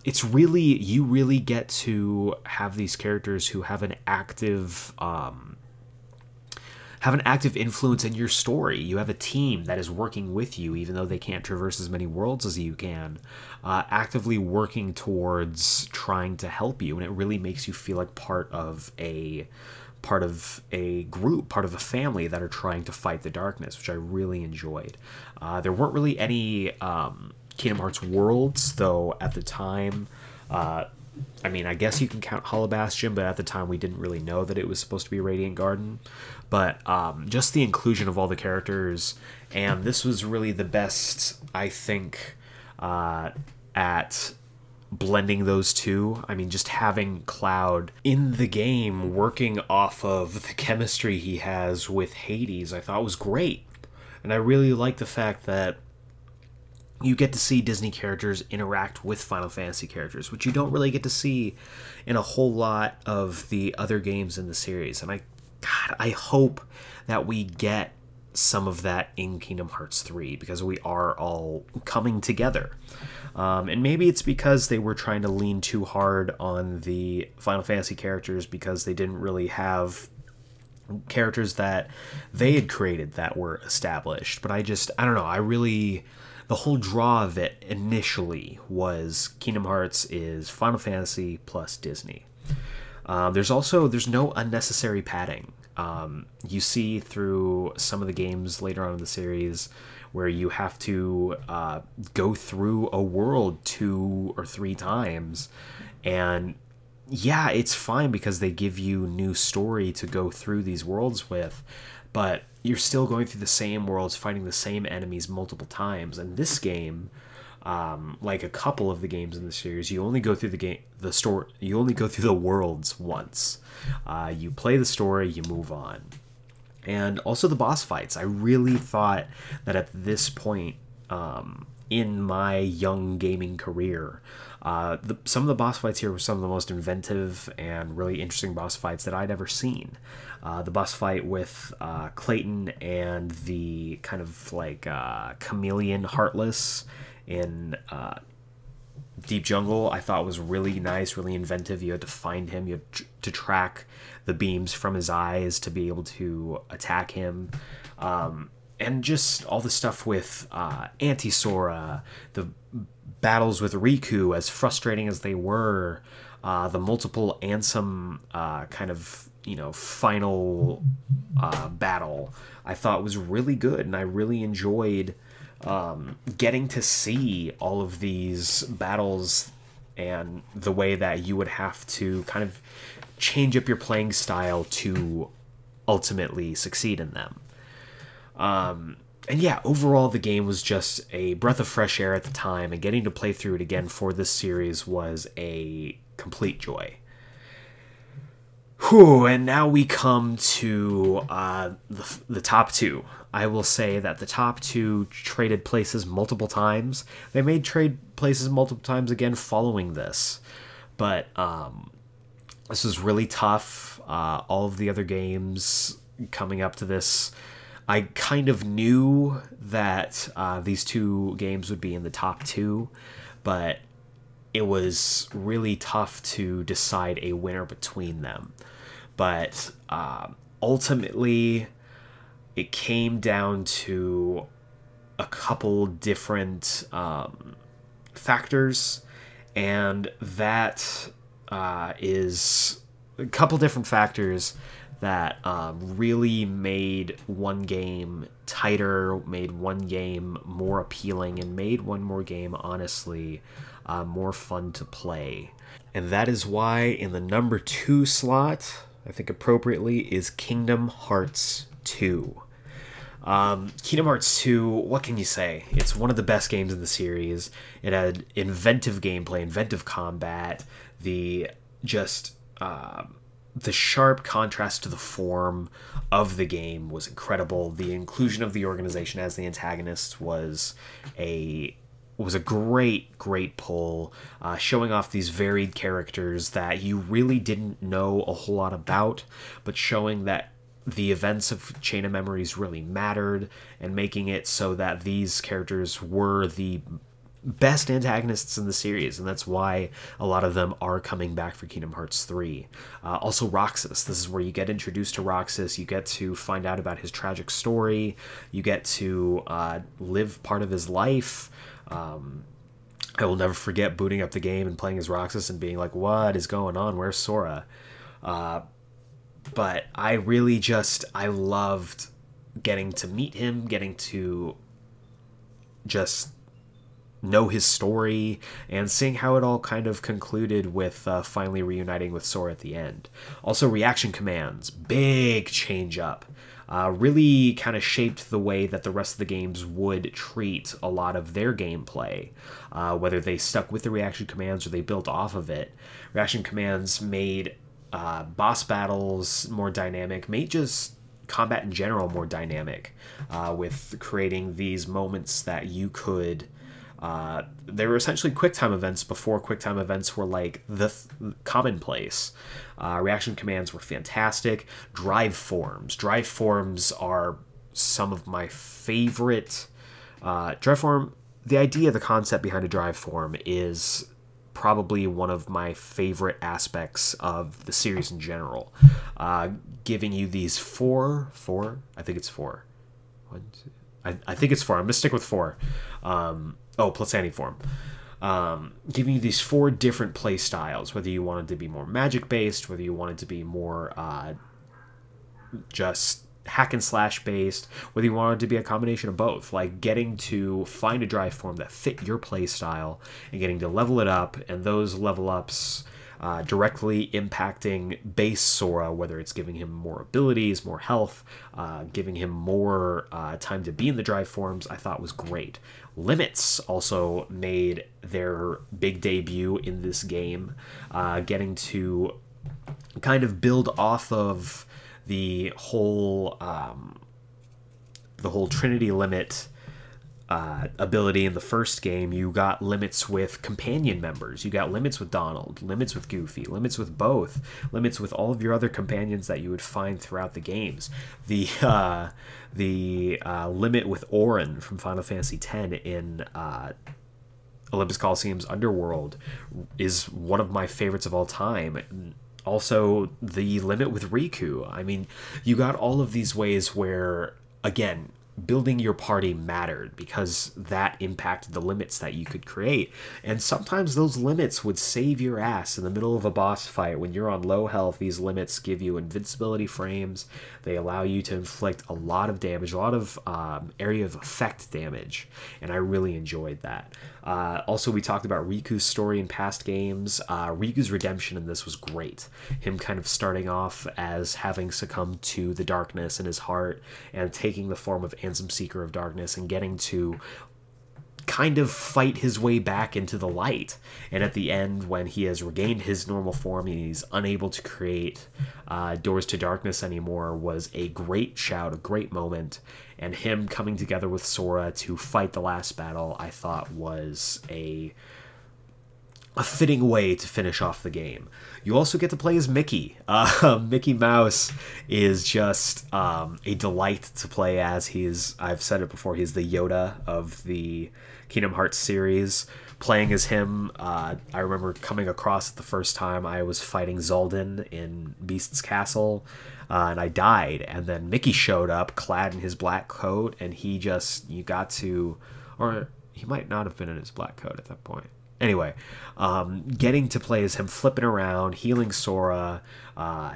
It's really, you really get to have these characters who have an active influence in your story. You have a team that is working with you, even though they can't traverse as many worlds as you can, actively working towards trying to help you, and it really makes you feel like part of a group, part of a family that are trying to fight the darkness, which I really enjoyed. There weren't really any Kingdom Hearts worlds, though, at the time. I mean, I guess you can count Hollow Bastion, but at the time we didn't really know that it was supposed to be Radiant Garden. But just the inclusion of all the characters, and this was really the best, I think, at blending those two. I mean, just having Cloud in the game working off of the chemistry he has with Hades, I thought was great. And I really like the fact that you get to see Disney characters interact with Final Fantasy characters, which you don't really get to see in a whole lot of the other games in the series. And I hope that we get some of that in Kingdom Hearts 3, because we are all coming together. And maybe it's because they were trying to lean too hard on the Final Fantasy characters, because they didn't really have characters that they had created that were established. But I don't know, the whole draw of it initially was Kingdom Hearts is Final Fantasy plus Disney. There's no unnecessary padding. You see through some of the games later on in the series where you have to go through a world 2 or 3 times, and yeah, it's fine because they give you new story to go through these worlds with, but you're still going through the same worlds, fighting the same enemies multiple times. And this game, like a couple of the games in the series, you only go through you only go through the worlds once. You play the story, you move on. And also the boss fights. I really thought that at this point in my young gaming career, some of the boss fights here were some of the most inventive and really interesting boss fights that I'd ever seen. The boss fight with Clayton and the kind of like chameleon Heartless in Deep Jungle, I thought was really nice, really inventive. You had to find him, you had to track the beams from his eyes to be able to attack him. And just all the stuff with Anti-Sora, the battles with Riku, as frustrating as they were, the multiple Ansem kind of, final battle, I thought was really good. And I really enjoyed getting to see all of these battles and the way that you would have to kind of change up your playing style to ultimately succeed in them. And yeah, overall the game was just a breath of fresh air at the time, and getting to play through it again for this series was a complete joy. Whew, and now we come to the top two. I will say that the top two traded places multiple times. They made trade places multiple times again following this. But this was really tough. All of the other games coming up to this, I kind of knew that these two games would be in the top two, but it was really tough to decide a winner between them. But ultimately, it came down to a couple different factors, and that is a couple different factors that really made one game tighter, made one game more appealing, and made one more game, honestly, more fun to play. And that is why in the number 2 slot, I think appropriately, is Kingdom Hearts 2. Kingdom Hearts 2, what can you say? It's one of the best games in the series. It had inventive gameplay, inventive combat, the sharp contrast to the form of the game was incredible. The inclusion of the organization as the antagonist was a great pull, showing off these varied characters that you really didn't know a whole lot about, but showing that the events of Chain of Memories really mattered, and making it so that these characters were the best antagonists in the series, and that's why a lot of them are coming back for Kingdom Hearts 3. Also Roxas. This is where you get introduced to Roxas, you get to find out about his tragic story, you get to live part of his life. I will never forget booting up the game and playing as Roxas and being like, what is going on? Where's Sora? But I really I loved getting to meet him, getting to just know his story, and seeing how it all kind of concluded with finally reuniting with Sora at the end. Also, reaction commands. Big change up. Really kind of shaped the way that the rest of the games would treat a lot of their gameplay, whether they stuck with the reaction commands or they built off of it. Reaction commands made boss battles more dynamic, made just combat in general more dynamic, with creating these moments that you could... they were essentially QuickTime events before QuickTime events were like the commonplace. Reaction commands were fantastic. Drive forms. Drive forms are some of my favorite. Drive form, the idea, the concept behind a drive form is probably one of my favorite aspects of the series in general. Giving you these four. I think it's 4. I'm going to stick with 4. Plus any form. Giving you these 4 different play styles, whether you wanted to be more magic-based, whether you wanted to be more just hack-and-slash-based, whether you wanted to be a combination of both. Like, getting to find a drive form that fit your play style and getting to level it up, and those level-ups directly impacting base Sora, whether it's giving him more abilities, more health, giving him more time to be in the drive forms, I thought was great. Limits also made their big debut in this game, getting to kind of build off of the whole Trinity limit ability in the first game. You got limits with companion members. You got limits with Donald, limits with Goofy, limits with both, limits with all of your other companions that you would find throughout the games. The limit with Orin from Final Fantasy X in Olympus Coliseum's Underworld is one of my favorites of all time. Also, the limit with Riku. I mean, you got all of these ways where, again, building your party mattered because that impacted the limits that you could create. And sometimes those limits would save your ass in the middle of a boss fight. When you're on low health, these limits give you invincibility frames. They allow you to inflict a lot of damage, a lot of area of effect damage. And I really enjoyed that. Also, we talked about Riku's story in past games. Riku's redemption in this was great. Him kind of starting off as having succumbed to the darkness in his heart and taking the form of Ansem, Seeker of Darkness, and getting to kind of fight his way back into the light. And at the end, when he has regained his normal form and he's unable to create doors to darkness anymore, was a great shout, a great moment. And him coming together with Sora to fight the last battle, I thought was a a fitting way to finish off the game. You also get to play as Mickey. Mickey Mouse is just a delight to play as. I've said it before, he's the Yoda of the Kingdom Hearts series. Playing as him, I remember coming across it the first time I was fighting Zoldan in Beast's Castle, and I died. And then Mickey showed up, clad in his black coat, and he might not have been in his black coat at that point. Anyway, getting to play as him, flipping around, healing Sora.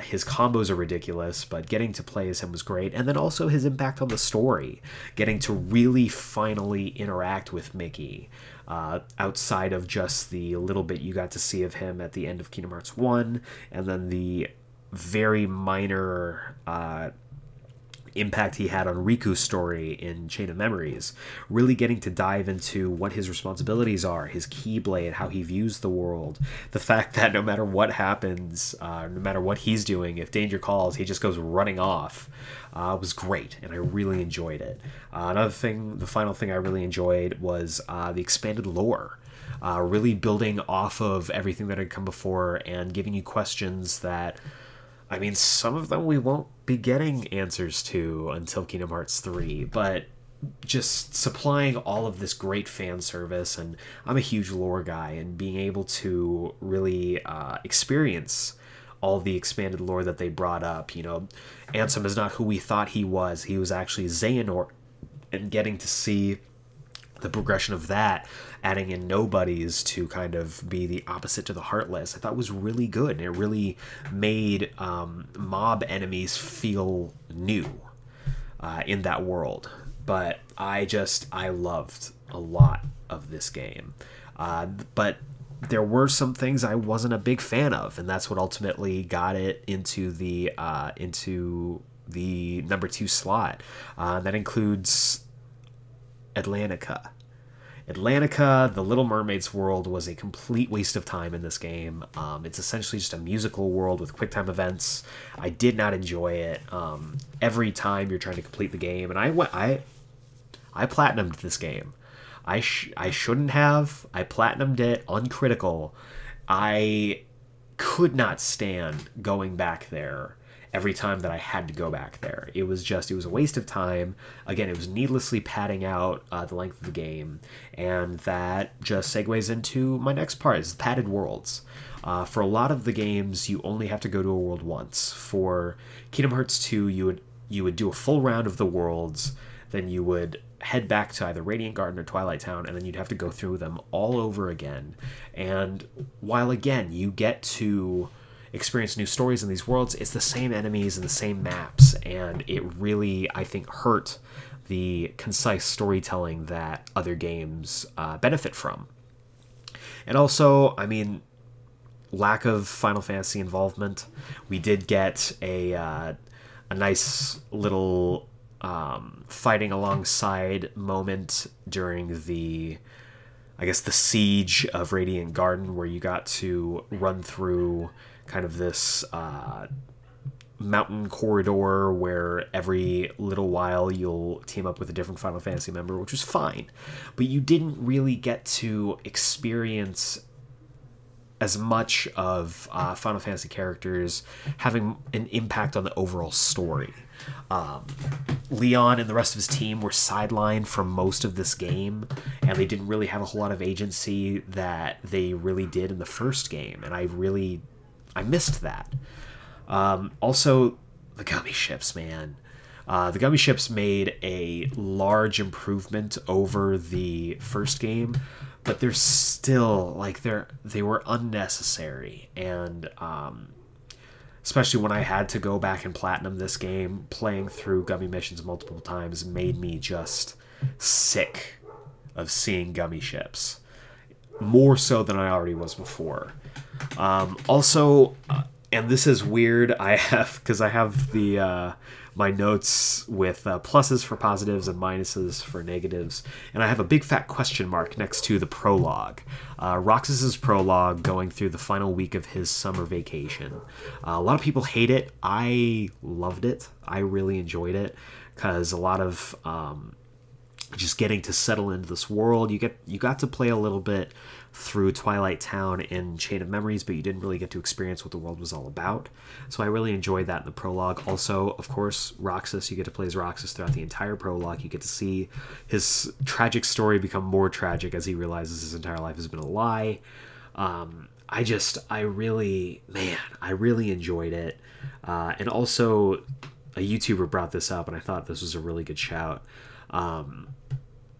His combos are ridiculous, but getting to play as him was great. And then also his impact on the story, getting to really finally interact with Mickey outside of just the little bit you got to see of him at the end of Kingdom Hearts 1, and then the very minor impact he had on Riku's story in Chain of Memories, really getting to dive into what his responsibilities are, his Keyblade, how he views the world, the fact that no matter what happens, no matter what he's doing, if danger calls, he just goes running off. Was great, and I really enjoyed it. The final thing I really enjoyed was the expanded lore. Really building off of everything that had come before and giving you questions that, I mean, some of them we won't be getting answers to until Kingdom Hearts 3, but just supplying all of this great fan service, and I'm a huge lore guy, and being able to really experience all the expanded lore that they brought up. You know, Ansem is not who we thought he was. He was actually Xehanort, and getting to see the progression of that, adding in nobodies to kind of be the opposite to the Heartless, I thought was really good, and it really made mob enemies feel new in that world. But I loved a lot of this game, but there were some things I wasn't a big fan of, and that's what ultimately got it into the number 2 slot. That includes Atlantica. Atlantica, The Little Mermaid's world, was a complete waste of time in this game. It's essentially just a musical world with QuickTime events. I did not enjoy it. Every time you're trying to complete the game, and I platinumed this game. I shouldn't have. I platinumed it uncritical. I could not stand going back there. Every time that I had to go back there, it was a waste of time. Again, it was needlessly padding out the length of the game, and that just segues into my next part, is padded worlds. For a lot of the games, you only have to go to a world once. For Kingdom Hearts 2, you would do a full round of the worlds, then you would head back to either Radiant Garden or Twilight Town, and then you'd have to go through them all over again. And while, again, you get to experience new stories in these worlds, it's the same enemies and the same maps, and it really, I think, hurt the concise storytelling that other games benefit from. And also, I mean, lack of Final Fantasy involvement. We did get a nice little fighting alongside moment during the siege of Radiant Garden, where you got to run through kind of this mountain corridor where every little while you'll team up with a different Final Fantasy member, which was fine, but you didn't really get to experience as much of Final Fantasy characters having an impact on the overall story. Leon and the rest of his team were sidelined for most of this game, and they didn't really have a whole lot of agency that they really did in the first game, and I missed that. Also, the gummy ships, man. The gummy ships made a large improvement over the first game, but they're still, like, they were unnecessary. And especially when I had to go back and platinum this game, playing through gummy missions multiple times made me just sick of seeing gummy ships. More so than I already was before. Also, and this is weird, I have the my notes with pluses for positives and minuses for negatives, and I have a big fat question mark next to the prologue. Roxas's prologue, going through the final week of his summer vacation. A lot of people hate it. I loved it. I really enjoyed it, because a lot of just getting to settle into this world, you got to play a little bit through Twilight Town and Chain of Memories, but you didn't really get to experience what the world was all about. So I really enjoyed that in the prologue. Also, of course, Roxas, you get to play as Roxas throughout the entire prologue. You get to see his tragic story become more tragic as he realizes his entire life has been a lie. I really enjoyed it. And also, a YouTuber brought this up, and I thought this was a really good shout.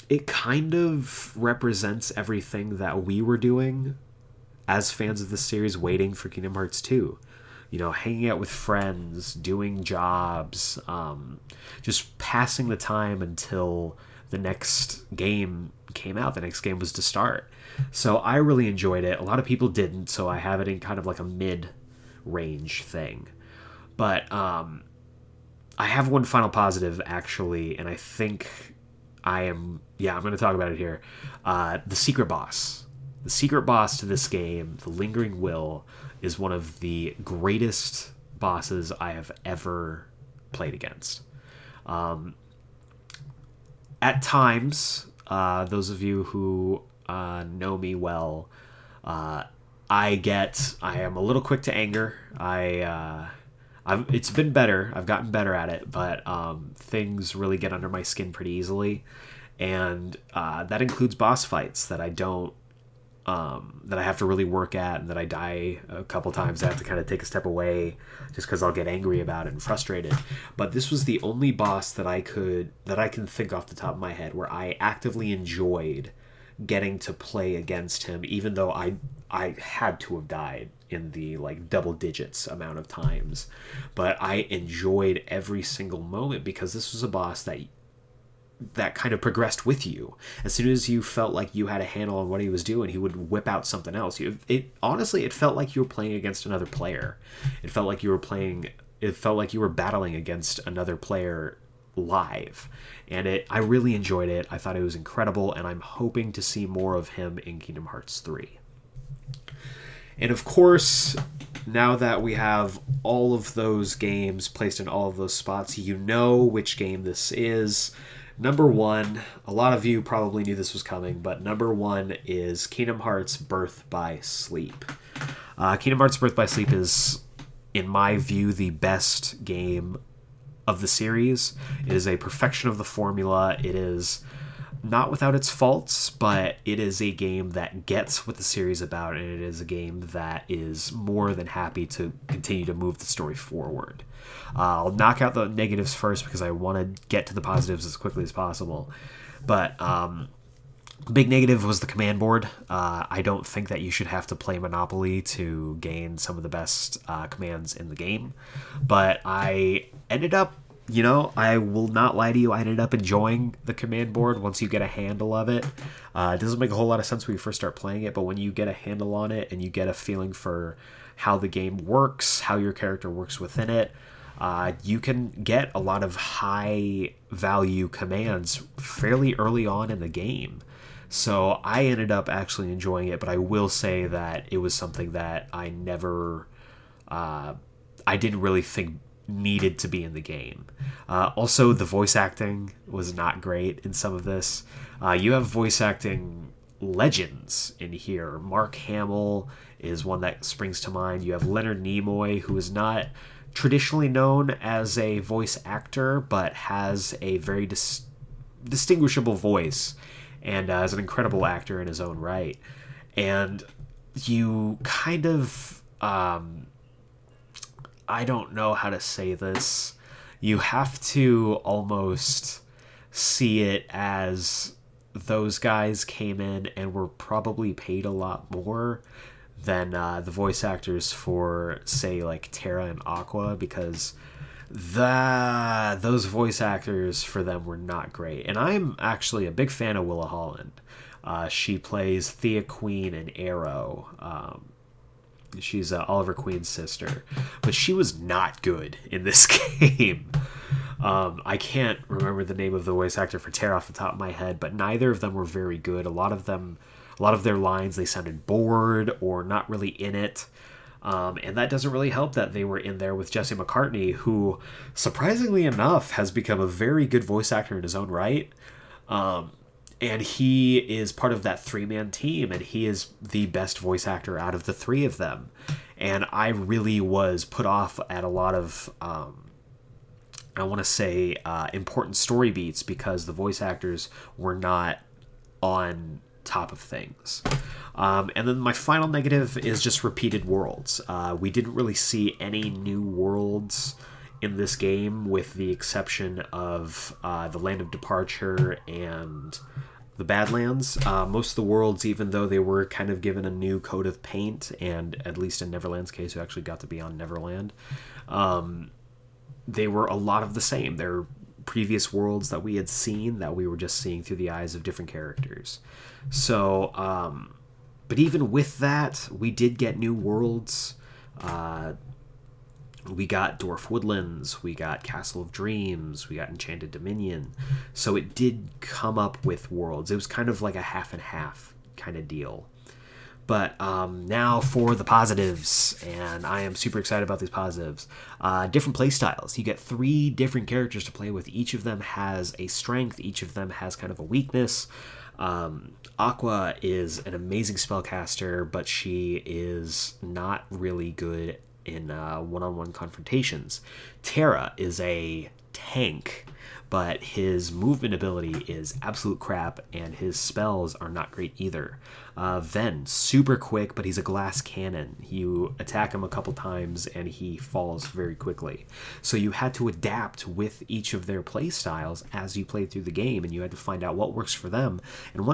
It kind of represents everything that we were doing as fans of the series waiting for Kingdom Hearts 2. You know, hanging out with friends, doing jobs, just passing the time until the next game came out. The next game was to start. So I really enjoyed it. A lot of people didn't, so I have it in kind of like a mid-range thing. But I have one final positive, actually, and I think I'm going to talk about it here. The secret boss. The secret boss to this game, the Lingering Will, is one of the greatest bosses I have ever played against. At times, those of you who know me well, I am a little quick to anger. It's been better. I've gotten better at it, but things really get under my skin pretty easily, and that includes boss fights that I don't, that I have to really work at, and that I die a couple times. I have to kind of take a step away just because I'll get angry about it and frustrated. But this was the only boss that I can think off the top of my head where I actively enjoyed getting to play against him, even though I had to have died in the like double digits amount of times. But I enjoyed every single moment because this was a boss that kind of progressed with you. As soon as you felt like you had a handle on what he was doing, he would whip out something else. It felt like you were playing against another player. It felt like you were battling against another player live, and I really enjoyed it. I thought it was incredible, and I'm hoping to see more of him in Kingdom Hearts 3. And of course, now that we have all of those games placed in all of those spots, you know which game this is. Number one, a lot of you probably knew this was coming, but number one is Kingdom Hearts Birth by Sleep. Kingdom Hearts Birth by Sleep is, in my view, the best game of the series. It is a perfection of the formula. It is not without its faults, but it is a game that gets what the series is about, and it is a game that is more than happy to continue to move the story forward. I'll knock out the negatives first because I want to get to the positives as quickly as possible. But big negative was the command board. I don't think that you should have to play Monopoly to gain some of the best commands in the game. But I ended up, I will not lie to you, I ended up enjoying the command board once you get a handle of it. It doesn't make a whole lot of sense when you first start playing it, but when you get a handle on it and you get a feeling for how the game works, how your character works within it, you can get a lot of high-value commands fairly early on in the game. So I ended up actually enjoying it, but I will say that it was something that I never, I didn't really think needed to be in the game. Also, the voice acting was not great in some of this. You have voice acting legends in here. Mark Hamill is one that springs to mind. You have Leonard Nimoy, who is not traditionally known as a voice actor, but has a very distinguishable voice, and is an incredible actor in his own right. And you kind of, I don't know how to say this, you have to almost see it as those guys came in and were probably paid a lot more than the voice actors for, say, like Terra and Aqua, because those voice actors for them were not great. And I'm actually a big fan of Willa Holland. She plays Thea Queen in Arrow. She's Oliver Queen's sister, but she was not good in this game. I can't remember the name of the voice actor for Terra off the top of my head, but neither of them were very good. A lot of their lines, they sounded bored or not really in it. And that doesn't really help that they were in there with Jesse McCartney, who, surprisingly enough, has become a very good voice actor in his own right. And he is part of that three-man team, and he is the best voice actor out of the three of them. And I really was put off at a lot of, I want to say, important story beats because the voice actors were not on top of things. And then my final negative is just repeated worlds. We didn't really see any new worlds in this game, with the exception of the Land of Departure and the Badlands. Most of the worlds, even though they were kind of given a new coat of paint, and at least in Neverland's case, who actually got to be on Neverland, they were a lot of the same. There were previous worlds that we had seen that we were just seeing through the eyes of different characters. So, but even with that, we did get new worlds. We got Dwarf Woodlands, we got Castle of Dreams, we got Enchanted Dominion. So it did come up with worlds. It was kind of like a half and half kind of deal. But now for the positives, and I am super excited about these positives. Different play styles. You get three different characters to play with. Each of them has a strength. Each of them has kind of a weakness. Aqua is an amazing spellcaster, but she is not really good in one-on-one confrontations. Terra is a tank, but his movement ability is absolute crap, and his spells are not great either. Ven, super quick, but he's a glass cannon. You attack him a couple times, and he falls very quickly. So you had to adapt with each of their play styles as you played through the game, and you had to find out what works for them. And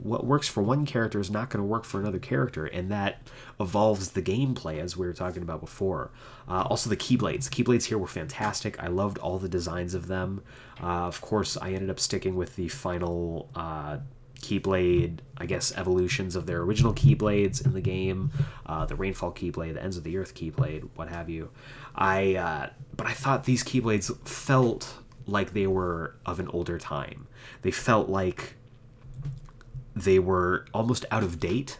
what works for one character is not going to work for another character, and that evolves the gameplay, as we were talking about before. Also the Keyblades. Keyblades here were fantastic. I loved all the designs of them. Of course, I ended up sticking with the final Keyblade, I guess, evolutions of their original Keyblades in the game, the Rainfall Keyblade, the Ends of the Earth Keyblade, what have you. But I thought these Keyblades felt like they were of an older time. They felt like they were almost out of date,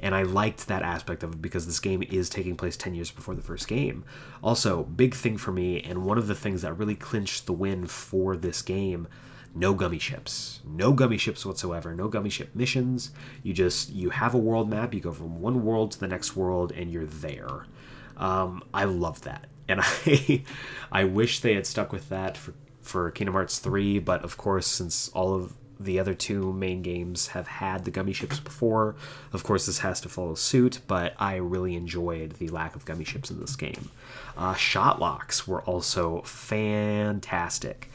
and I liked that aspect of it because this game is taking place 10 years before the first game. Also, big thing for me, and one of the things that really clinched the win for this game, no gummy ships. No gummy ships whatsoever. No gummy ship missions. You have a world map, you go from one world to the next world, and you're there. I love that. And I wish they had stuck with that for Kingdom Hearts 3, but of course, since all of the other two main games have had the gummy ships before, of course this has to follow suit, but I really enjoyed the lack of gummy ships in this game. Shot locks were also fantastic.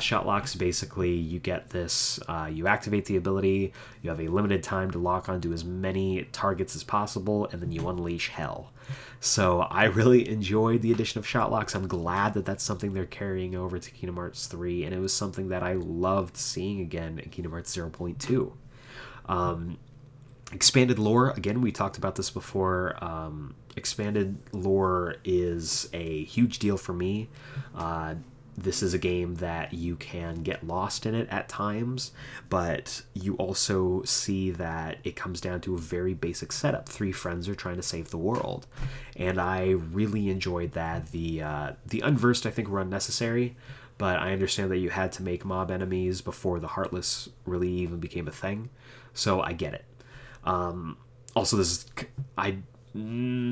Shot locks, basically you get this, you activate the ability, you have a limited time to lock onto as many targets as possible, and then you unleash hell. So I really enjoyed the addition of shot locks. I'm glad that that's something they're carrying over to Kingdom Hearts 3, and it was something that I loved seeing again in Kingdom Hearts 0.2. Expanded lore, again, we talked about this before. Expanded lore is a huge deal for me. This is a game that you can get lost in it at times, but you also see that it comes down to a very basic setup. Three friends are trying to save the world, and I really enjoyed that. The unversed, I think, were unnecessary, but I understand that you had to make mob enemies before the Heartless really even became a thing, so I get it. Also, this is...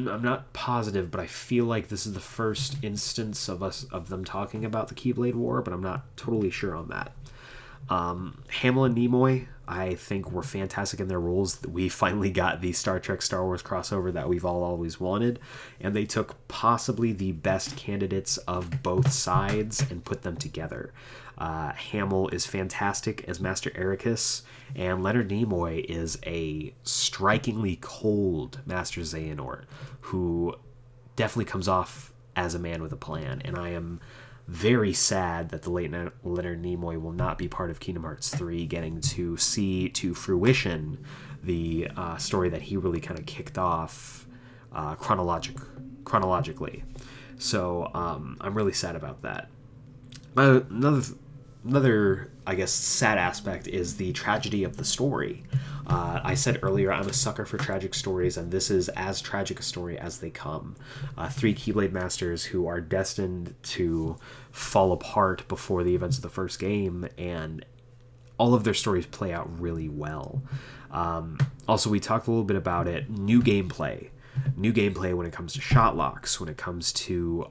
I'm not positive, but I feel like this is the first instance of them talking about the Keyblade War, but I'm not totally sure on that. Hamill and Nimoy, I think, were fantastic in their roles. We finally got the Star Trek Star Wars crossover that we've all always wanted, and they took possibly the best candidates of both sides and put them together. Hamill is fantastic as Master Eraqus, and Leonard Nimoy is a strikingly cold Master Xehanort, who definitely comes off as a man with a plan, and I am very sad that the late Leonard Nimoy will not be part of Kingdom Hearts 3, getting to see to fruition the story that he really kind of kicked off chronologically. So I'm really sad about that. Another, I guess, sad aspect is the tragedy of the story. I said earlier, I'm a sucker for tragic stories, and this is as tragic a story as they come. Three Keyblade Masters who are destined to fall apart before the events of the first game, and all of their stories play out really well. Also, we talked a little bit about it. New gameplay when it comes to shot locks, when it comes to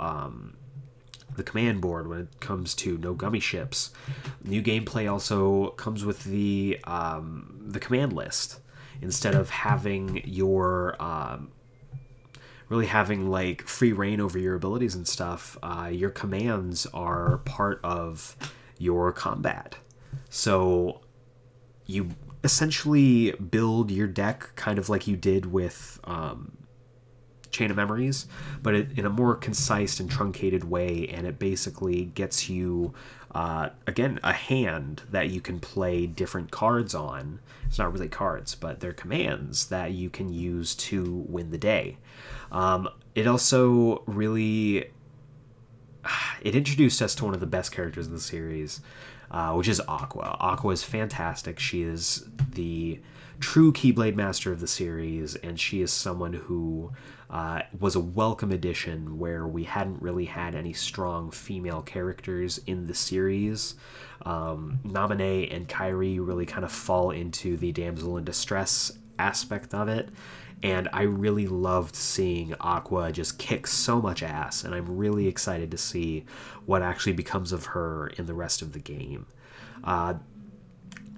the command board, when it comes to no gummy ships. New gameplay also comes with the command list. Instead of having your really having like free reign over your abilities and stuff, your commands are part of your combat. So you essentially build your deck kind of like you did with Chain of Memories, but in a more concise and truncated way, and it basically gets you again a hand that you can play different cards on. It's not really cards, but they're commands that you can use to win the day. It also really introduced us to one of the best characters in the series, which is Aqua. Aqua is fantastic. She is the true Keyblade master of the series, and she is someone who was a welcome addition where we hadn't really had any strong female characters in the series. Nominee and Kairi really kind of fall into the damsel in distress aspect of it, and I really loved seeing Aqua just kick so much ass, and I'm really excited to see what actually becomes of her in the rest of the game.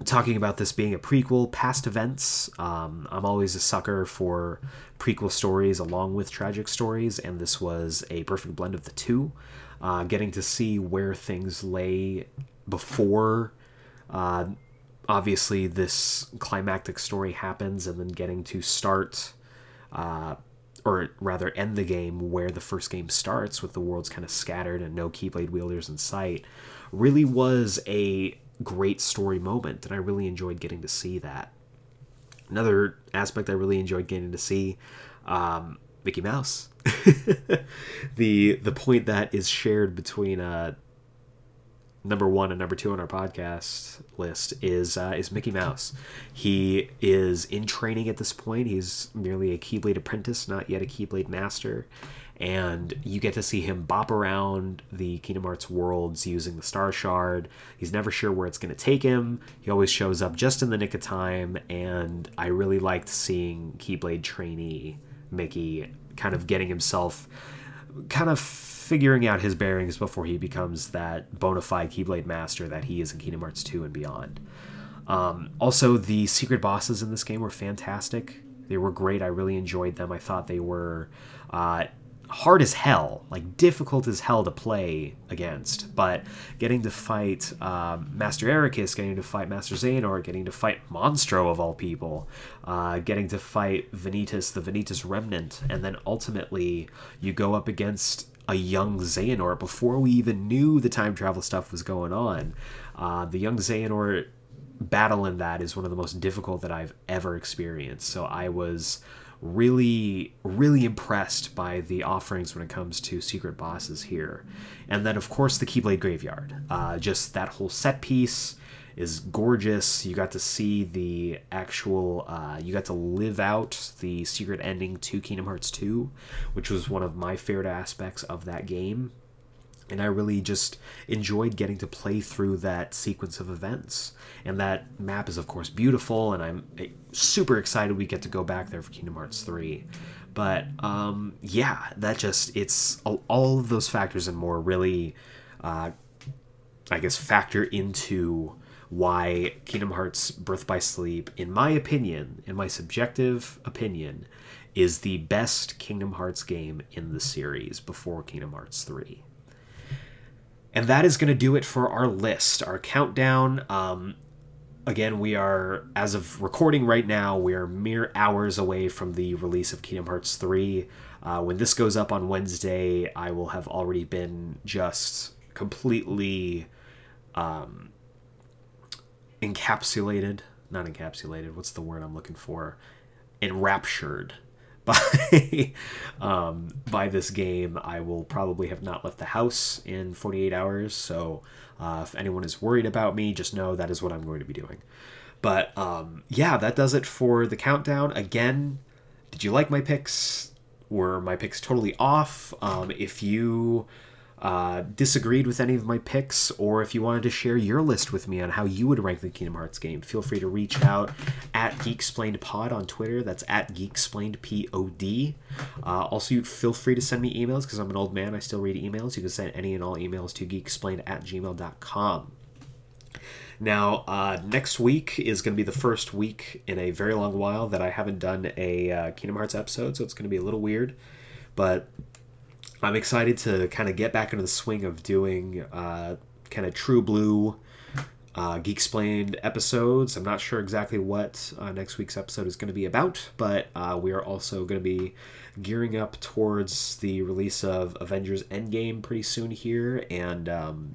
Talking about this being a prequel, past events, I'm always a sucker for prequel stories along with tragic stories, and this was a perfect blend of the two. Getting to see where things lay before obviously this climactic story happens, and then getting to start or rather end the game where the first game starts, with the world's kind of scattered and no Keyblade wielders in sight, really was a great story moment, and I really enjoyed getting to see that. Another aspect I really enjoyed getting to see, Mickey Mouse. the point that is shared between number one and number two on our podcast list is Mickey Mouse. He is in training at this point. He's merely a Keyblade apprentice, not yet a Keyblade master, and you get to see him bop around the Kingdom Hearts worlds using the Star Shard. He's never sure where it's going to take him. He always shows up just in the nick of time, and I really liked seeing Keyblade trainee Mickey kind of getting himself, kind of figuring out his bearings before he becomes that bona fide Keyblade master that he is in Kingdom Hearts 2 and beyond. Also, the secret bosses in this game were fantastic. They were great. I really enjoyed them. I thought they were hard as hell, like difficult as hell to play against, but getting to fight Master Eraqus, getting to fight Master Xehanort, getting to fight Monstro of all people, getting to fight Vanitas, the Vanitas Remnant, and then ultimately you go up against a young Xehanort before we even knew the time travel stuff was going on. The young Xehanort battle in that is one of the most difficult that I've ever experienced, so I was really impressed by the offerings when it comes to secret bosses here. And then of course the Keyblade Graveyard, just that whole set piece is gorgeous. You got to see the actual you got to live out the secret ending to Kingdom Hearts 2, which was one of my favorite aspects of that game, and I really just enjoyed getting to play through that sequence of events. And that map is, of course, beautiful, and I'm super excited we get to go back there for Kingdom Hearts 3. But, yeah, that just, it's all of those factors and more really, I guess, factor into why Kingdom Hearts Birth by Sleep, in my opinion, in my subjective opinion, is the best Kingdom Hearts game in the series before Kingdom Hearts 3. And that is going to do it for our list, our countdown. Again, we are, as of recording right now, we are mere hours away from the release of Kingdom Hearts 3. When this goes up on Wednesday, I will have already been just completely encapsulated. Not encapsulated. What's the word I'm looking for? Enraptured. By this game. I will probably have not left the house in 48 hours, so if anyone is worried about me, just know that is what I'm going to be doing. But yeah, that does it for the countdown. Again, did you like my picks? Were my picks totally off? If you disagreed with any of my picks, or if you wanted to share your list with me on how you would rank the Kingdom Hearts game, feel free to reach out at GeeksplainedPod on Twitter. That's at GeeksplainedPod. Also, feel free to send me emails, because I'm an old man. I still read emails. You can send any and all emails to geeksplained@gmail.com. Now, next week is going to be the first week in a very long while that I haven't done a Kingdom Hearts episode, so it's going to be a little weird, but I'm excited to kind of get back into the swing of doing kind of true blue Geeksplained episodes. I'm not sure exactly what next week's episode is going to be about, but we are also going to be gearing up towards the release of Avengers Endgame pretty soon here, and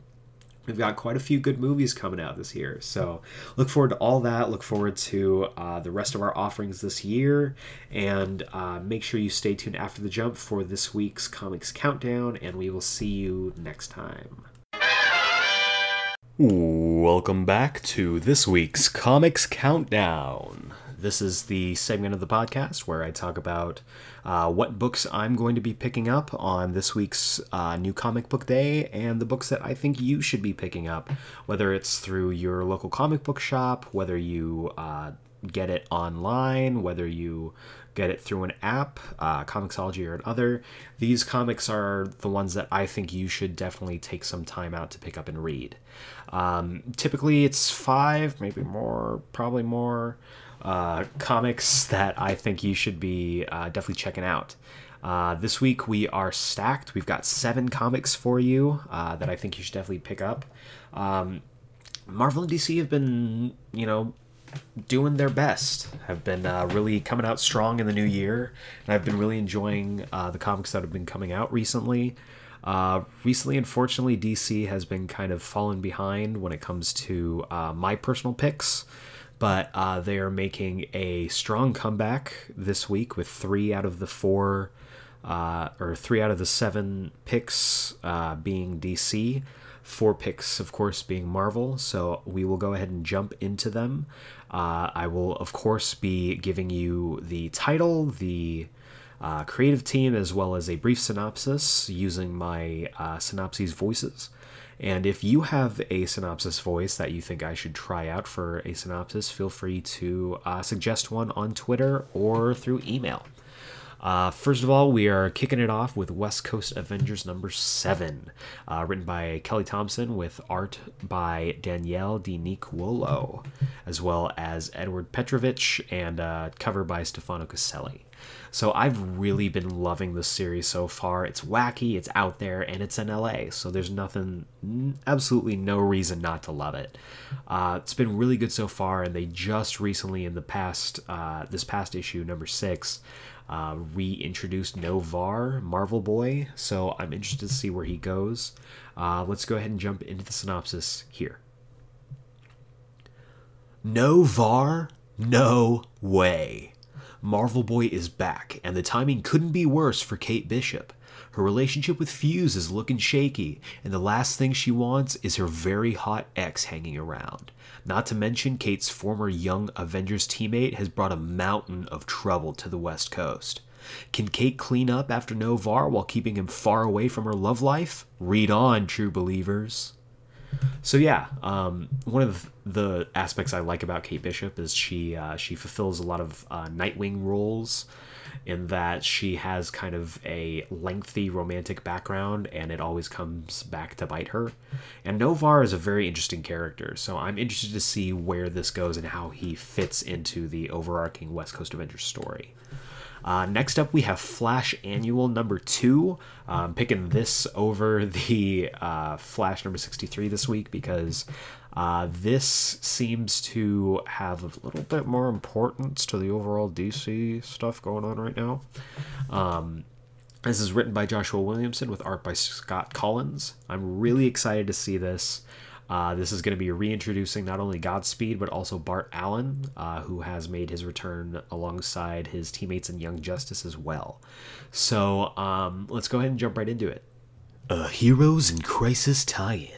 we've got quite a few good movies coming out this year, so look forward to all that. Look forward to the rest of our offerings this year, and make sure you stay tuned after the jump for this week's Comics Countdown, and we will see you next time. Welcome back to this week's Comics Countdown. This is the segment of the podcast where I talk about what books I'm going to be picking up on this week's new comic book day, and the books that I think you should be picking up, whether it's through your local comic book shop, whether you get it online, whether you get it through an app, Comixology or another. These comics are the ones that I think you should definitely take some time out to pick up and read. Typically it's five, maybe more, probably more, comics that I think you should be definitely checking out. This week we are stacked. We've got 7 comics for you that I think you should definitely pick up. Marvel and DC have been, doing their best, have been really coming out strong in the new year, and I've been really enjoying the comics that have been coming out recently. Unfortunately, DC has been kind of fallen behind when it comes to my personal picks, but they are making a strong comeback this week with 3 out of the 7 picks being DC, 4 picks, of course, being Marvel. So we will go ahead and jump into them. I will, of course, be giving you the title, the creative team, as well as a brief synopsis using my synopses voices. And if you have a synopsis voice that you think I should try out for a synopsis, feel free to suggest one on Twitter or through email. First of all, we are kicking it off with West Coast Avengers number 7, written by Kelly Thompson with art by Danielle DiNicuolo, as well as Edward Petrovich, and cover by Stefano Caselli. So I've really been loving this series so far. It's wacky, it's out there, and it's in LA, so there's absolutely no reason not to love it. It's been really good so far, and they just recently, in the past, this past issue, number 6, reintroduced Noh-Varr, Marvel Boy, so I'm interested to see where he goes. Let's go ahead and jump into the synopsis here. Noh-Varr? No way. Marvel Boy is back, and the timing couldn't be worse for Kate Bishop. Her relationship with Fuse is looking shaky, and the last thing she wants is her very hot ex hanging around. Not to mention, Kate's former young Avengers teammate has brought a mountain of trouble to the West Coast. Can Kate clean up after Noh-Varr while keeping him far away from her love life? Read on, true believers. So yeah, one of the aspects I like about Kate Bishop is she fulfills a lot of Nightwing roles, in that she has kind of a lengthy romantic background, and it always comes back to bite her. And Noh-Varr is a very interesting character, so I'm interested to see where this goes and how he fits into the overarching West Coast Avengers story. Next up, we have Flash Annual number 2. I'm picking this over the Flash number 63 this week because this seems to have a little bit more importance to the overall DC stuff going on right now. This is written by Joshua Williamson with art by Scott Collins. I'm really excited to see this. This is going to be reintroducing not only Godspeed, but also Bart Allen, who has made his return alongside his teammates in Young Justice as well. So let's go ahead and jump right into it. A Heroes in Crisis tie-in.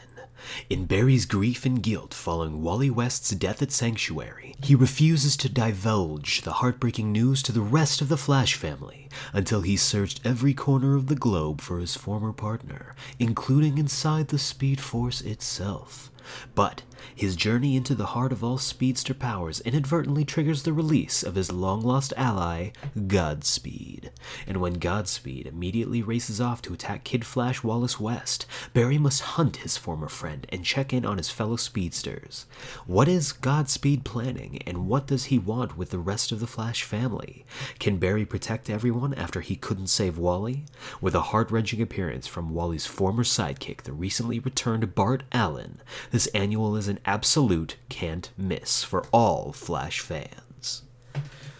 In Barry's grief and guilt following Wally West's death at Sanctuary, he refuses to divulge the heartbreaking news to the rest of the Flash family until he's searched every corner of the globe for his former partner, including inside the Speed Force itself. But his journey into the heart of all speedster powers inadvertently triggers the release of his long-lost ally, Godspeed. And when Godspeed immediately races off to attack Kid Flash Wallace West, Barry must hunt his former friend and check in on his fellow speedsters. What is Godspeed planning, and what does he want with the rest of the Flash family? Can Barry protect everyone after he couldn't save Wally? With a heart-wrenching appearance from Wally's former sidekick, the recently returned Bart Allen, this annual is an absolute can't miss for all Flash fans.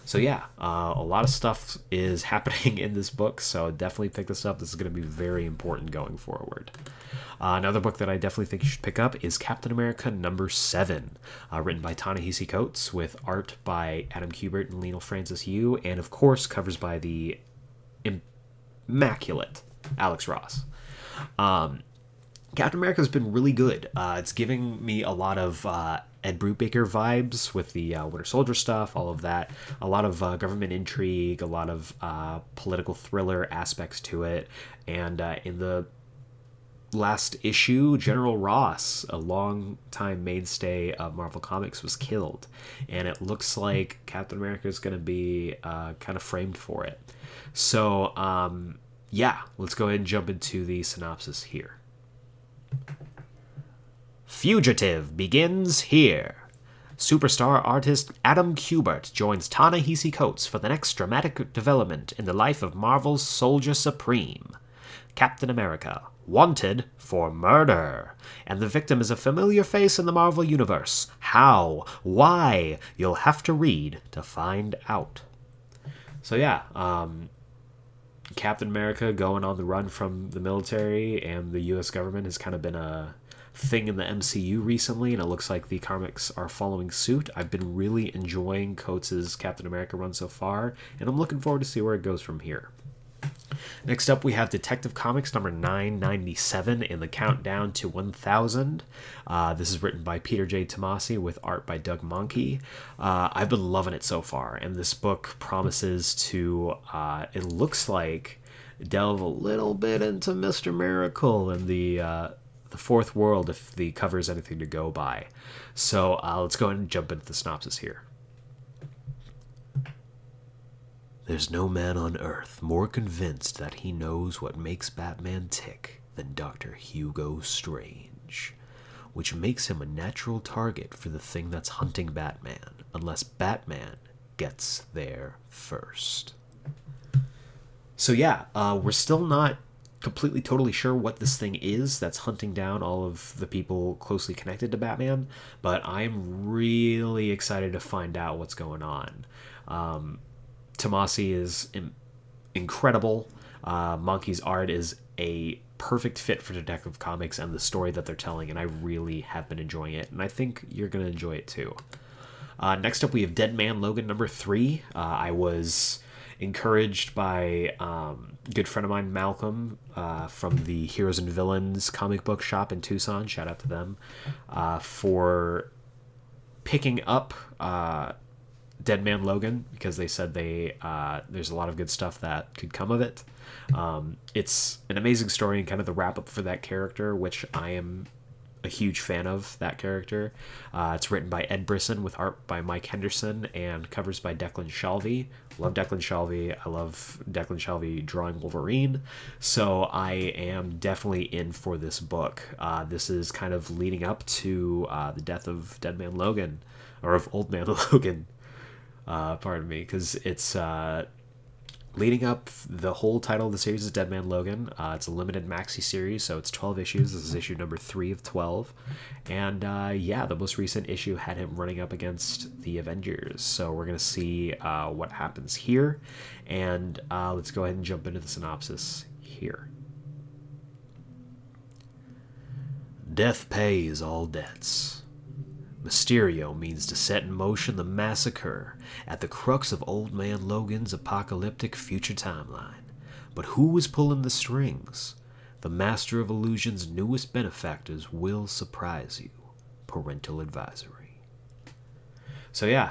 So yeah, a lot of stuff is happening in this book, so definitely pick this up. This is going to be very important going forward. Another book that I definitely think you should pick up is Captain America number 7, written by Ta-Nehisi Coates, with art by Adam Kubert and Lionel Francis Yu, and of course covers by the immaculate Alex Ross. Captain America's been really good. It's giving me a lot of Ed Brubaker vibes with the Winter Soldier stuff, all of that. A lot of government intrigue, a lot of political thriller aspects to it. And in the last issue, General Ross, a long-time mainstay of Marvel Comics, was killed. And it looks like Captain America is going to be kind of framed for it. So, yeah, let's go ahead and jump into the synopsis here. Fugitive begins here. Superstar artist Adam Kubert joins Ta-Nehisi Coates for the next dramatic development in the life of Marvel's Soldier Supreme. Captain America, wanted for murder. And the victim is a familiar face in the Marvel Universe. How? Why? You'll have to read to find out. So yeah, Captain America going on the run from the military and the U.S. government has kind of been a thing in the MCU recently, and it looks like the comics are following suit. I've been really enjoying Coates' Captain America run so far, and I'm looking forward to see where it goes from here. Next up, we have Detective Comics number 997 in the countdown to 1,000. This is written by Peter J. Tomasi with art by Doug Monkey. I've been loving it so far, and this book promises to, it looks like, delve a little bit into Mr. Miracle and the fourth world, if the cover is anything to go by. So let's go ahead and jump into the synopsis here. There's no man on Earth more convinced that he knows what makes Batman tick than Dr. Hugo Strange, which makes him a natural target for the thing that's hunting Batman, unless Batman gets there first. So yeah, we're still not completely totally sure what this thing is that's hunting down all of the people closely connected to Batman, but I'm really excited to find out what's going on. Tomasi is incredible. Monkey's art is a perfect fit for Detective Comics and the story that they're telling, and I really have been enjoying it, and I think you're going to enjoy it too. Next up, we have Dead Man Logan number 3. I was encouraged by a good friend of mine, Malcolm, from the Heroes and Villains comic book shop in Tucson, shout out to them, for picking up Dead Man Logan, because they said there's a lot of good stuff that could come of it. It's an amazing story and kind of the wrap-up for that character, which I am a huge fan of that character. It's written by Ed Brisson with art by Mike Henderson and covers by Declan Shalvey. Love Declan Shalvey. I love Declan Shalvey drawing Wolverine. So I am definitely in for this book. This is kind of leading up to the death of Dead Man Logan, or of Old Man Logan. Pardon me, because it's leading up. The whole title of the series is Dead Man Logan. It's a limited maxi series, so it's 12 issues. This is issue number 3 of 12, and yeah, the most recent issue had him running up against the Avengers. So we're gonna see what happens here, and let's go ahead and jump into the synopsis here. Death pays all debts. Mysterio means to set in motion the massacre at the crux of Old Man Logan's apocalyptic future timeline. But who is pulling the strings? The Master of Illusion's newest benefactors will surprise you. Parental advisory. So yeah,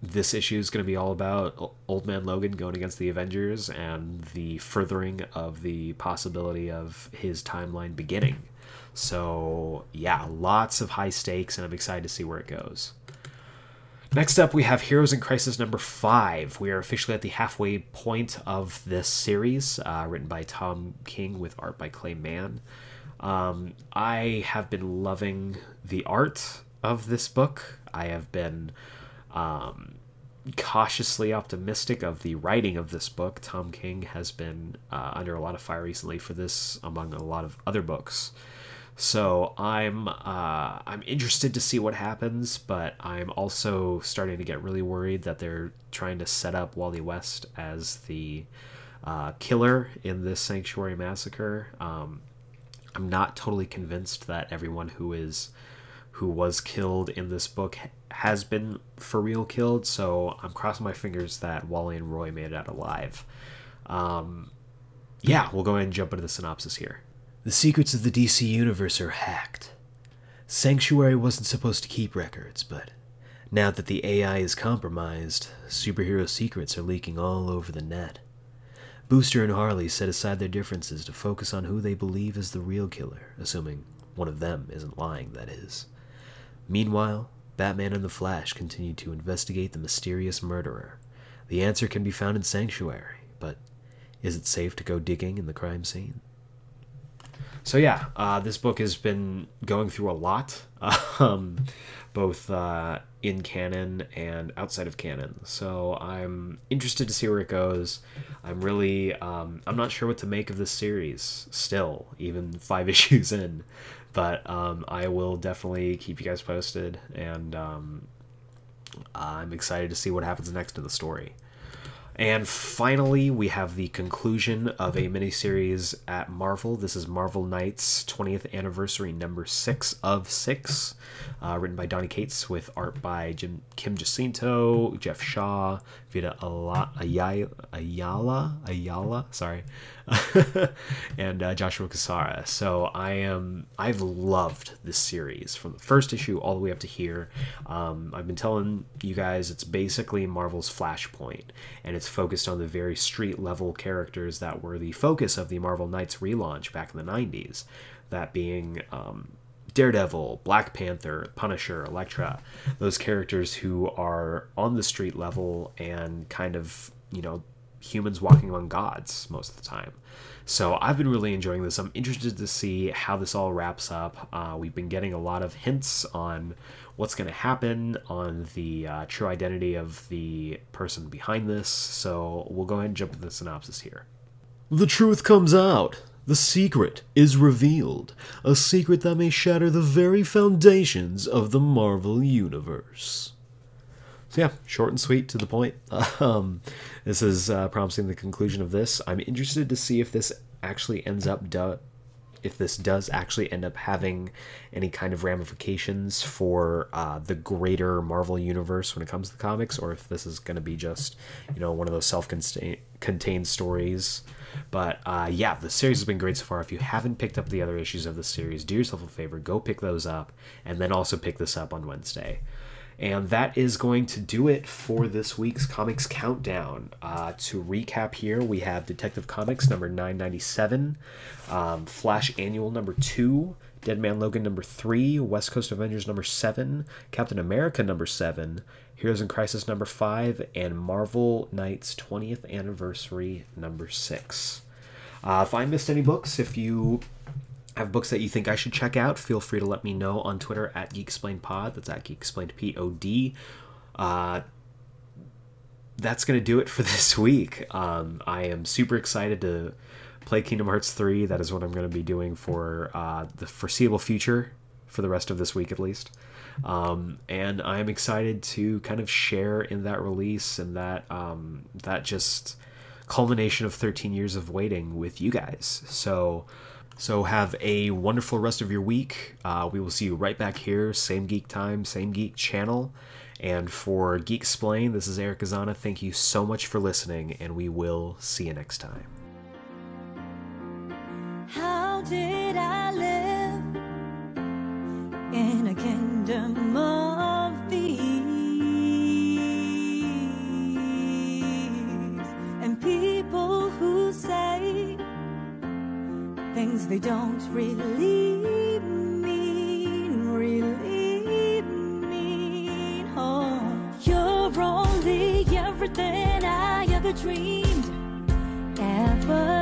this issue is going to be all about Old Man Logan going against the Avengers and the furthering of the possibility of his timeline beginning. So yeah, lots of high stakes, and I'm excited to see where it goes. Next up, we have Heroes in Crisis number 5. We are officially at the halfway point of this series, written by Tom King with art by Clay Mann. I have been loving the art of this book. I have been cautiously optimistic of the writing of this book. Tom King has been under a lot of fire recently for this, among a lot of other books. So I'm interested to see what happens, but I'm also starting to get really worried that they're trying to set up Wally West as the killer in this Sanctuary massacre. I'm not totally convinced that everyone who was killed in this book has been for real killed, so I'm crossing my fingers that Wally and Roy made it out alive. Yeah, we'll go ahead and jump into the synopsis here. The secrets of the DC Universe are hacked. Sanctuary wasn't supposed to keep records, but now that the AI is compromised, superhero secrets are leaking all over the net. Booster and Harley set aside their differences to focus on who they believe is the real killer, assuming one of them isn't lying, that is. Meanwhile, Batman and the Flash continue to investigate the mysterious murderer. The answer can be found in Sanctuary, but is it safe to go digging in the crime scene? So yeah, this book has been going through a lot, both in canon and outside of canon. So I'm interested to see where it goes. I'm really, I'm not sure what to make of this series still, even 5 issues in. But I will definitely keep you guys posted, and I'm excited to see what happens next to the story. And finally, we have the conclusion of a miniseries at Marvel. This is Marvel Knights 20th Anniversary number 6 of 6, written by Donny Cates with art by Kim Jacinto, Jeff Shaw, Vida Ayala, sorry, and Joshua Cassara. So I've loved this series from the first issue all the way up to here. I've been telling you guys it's basically Marvel's Flashpoint, and it's focused on the very street-level characters that were the focus of the Marvel Knights relaunch back in the 90s, that being Daredevil, Black Panther, Punisher, Elektra, those characters who are on the street level and kind of, you know, humans walking on gods most of the time. So I've been really enjoying this. I'm interested to see how this all wraps up. We've been getting a lot of hints on what's going to happen, on the true identity of the person behind this. So we'll go ahead and jump to the synopsis here. The truth comes out. The secret is revealed. A secret that may shatter the very foundations of the Marvel Universe. So yeah, short and sweet, to the point. This is promising the conclusion of this. I'm interested to see if this actually ends up if this does actually end up having any kind of ramifications for the greater Marvel Universe when it comes to the comics, or if this is going to be just, you know, one of those self-contained stories. But yeah, the series has been great so far. If you haven't picked up the other issues of the series, do yourself a favor, go pick those up, and then also pick this up on Wednesday. And that is going to do it for this week's Comics Countdown. To recap here, we have Detective Comics number 997, Flash Annual number 2, Dead Man Logan number 3, West Coast Avengers number 7, Captain America number 7, Heroes in Crisis number 5, and Marvel Knights 20th Anniversary number 6. If I missed any books, if you have books that you think I should check out, feel free to let me know on Twitter at GeeksplainedPod. That's at GeeksplainedPod. That's going to do it for this week. I am super excited to play Kingdom Hearts 3. That is what I'm going to be doing for the foreseeable future, for the rest of this week at least. And I'm excited to kind of share in that release and that just culmination of 13 years of waiting with you guys. So have a wonderful rest of your week. We will see you right back here, same geek time, same geek channel. And for Geeksplained, this is Eric Azana. Thank you so much for listening, and we will see you next time. how did I live in a kingdom of thieves and people who say things they don't really mean, really mean. Oh, you're only everything I ever dreamed, ever.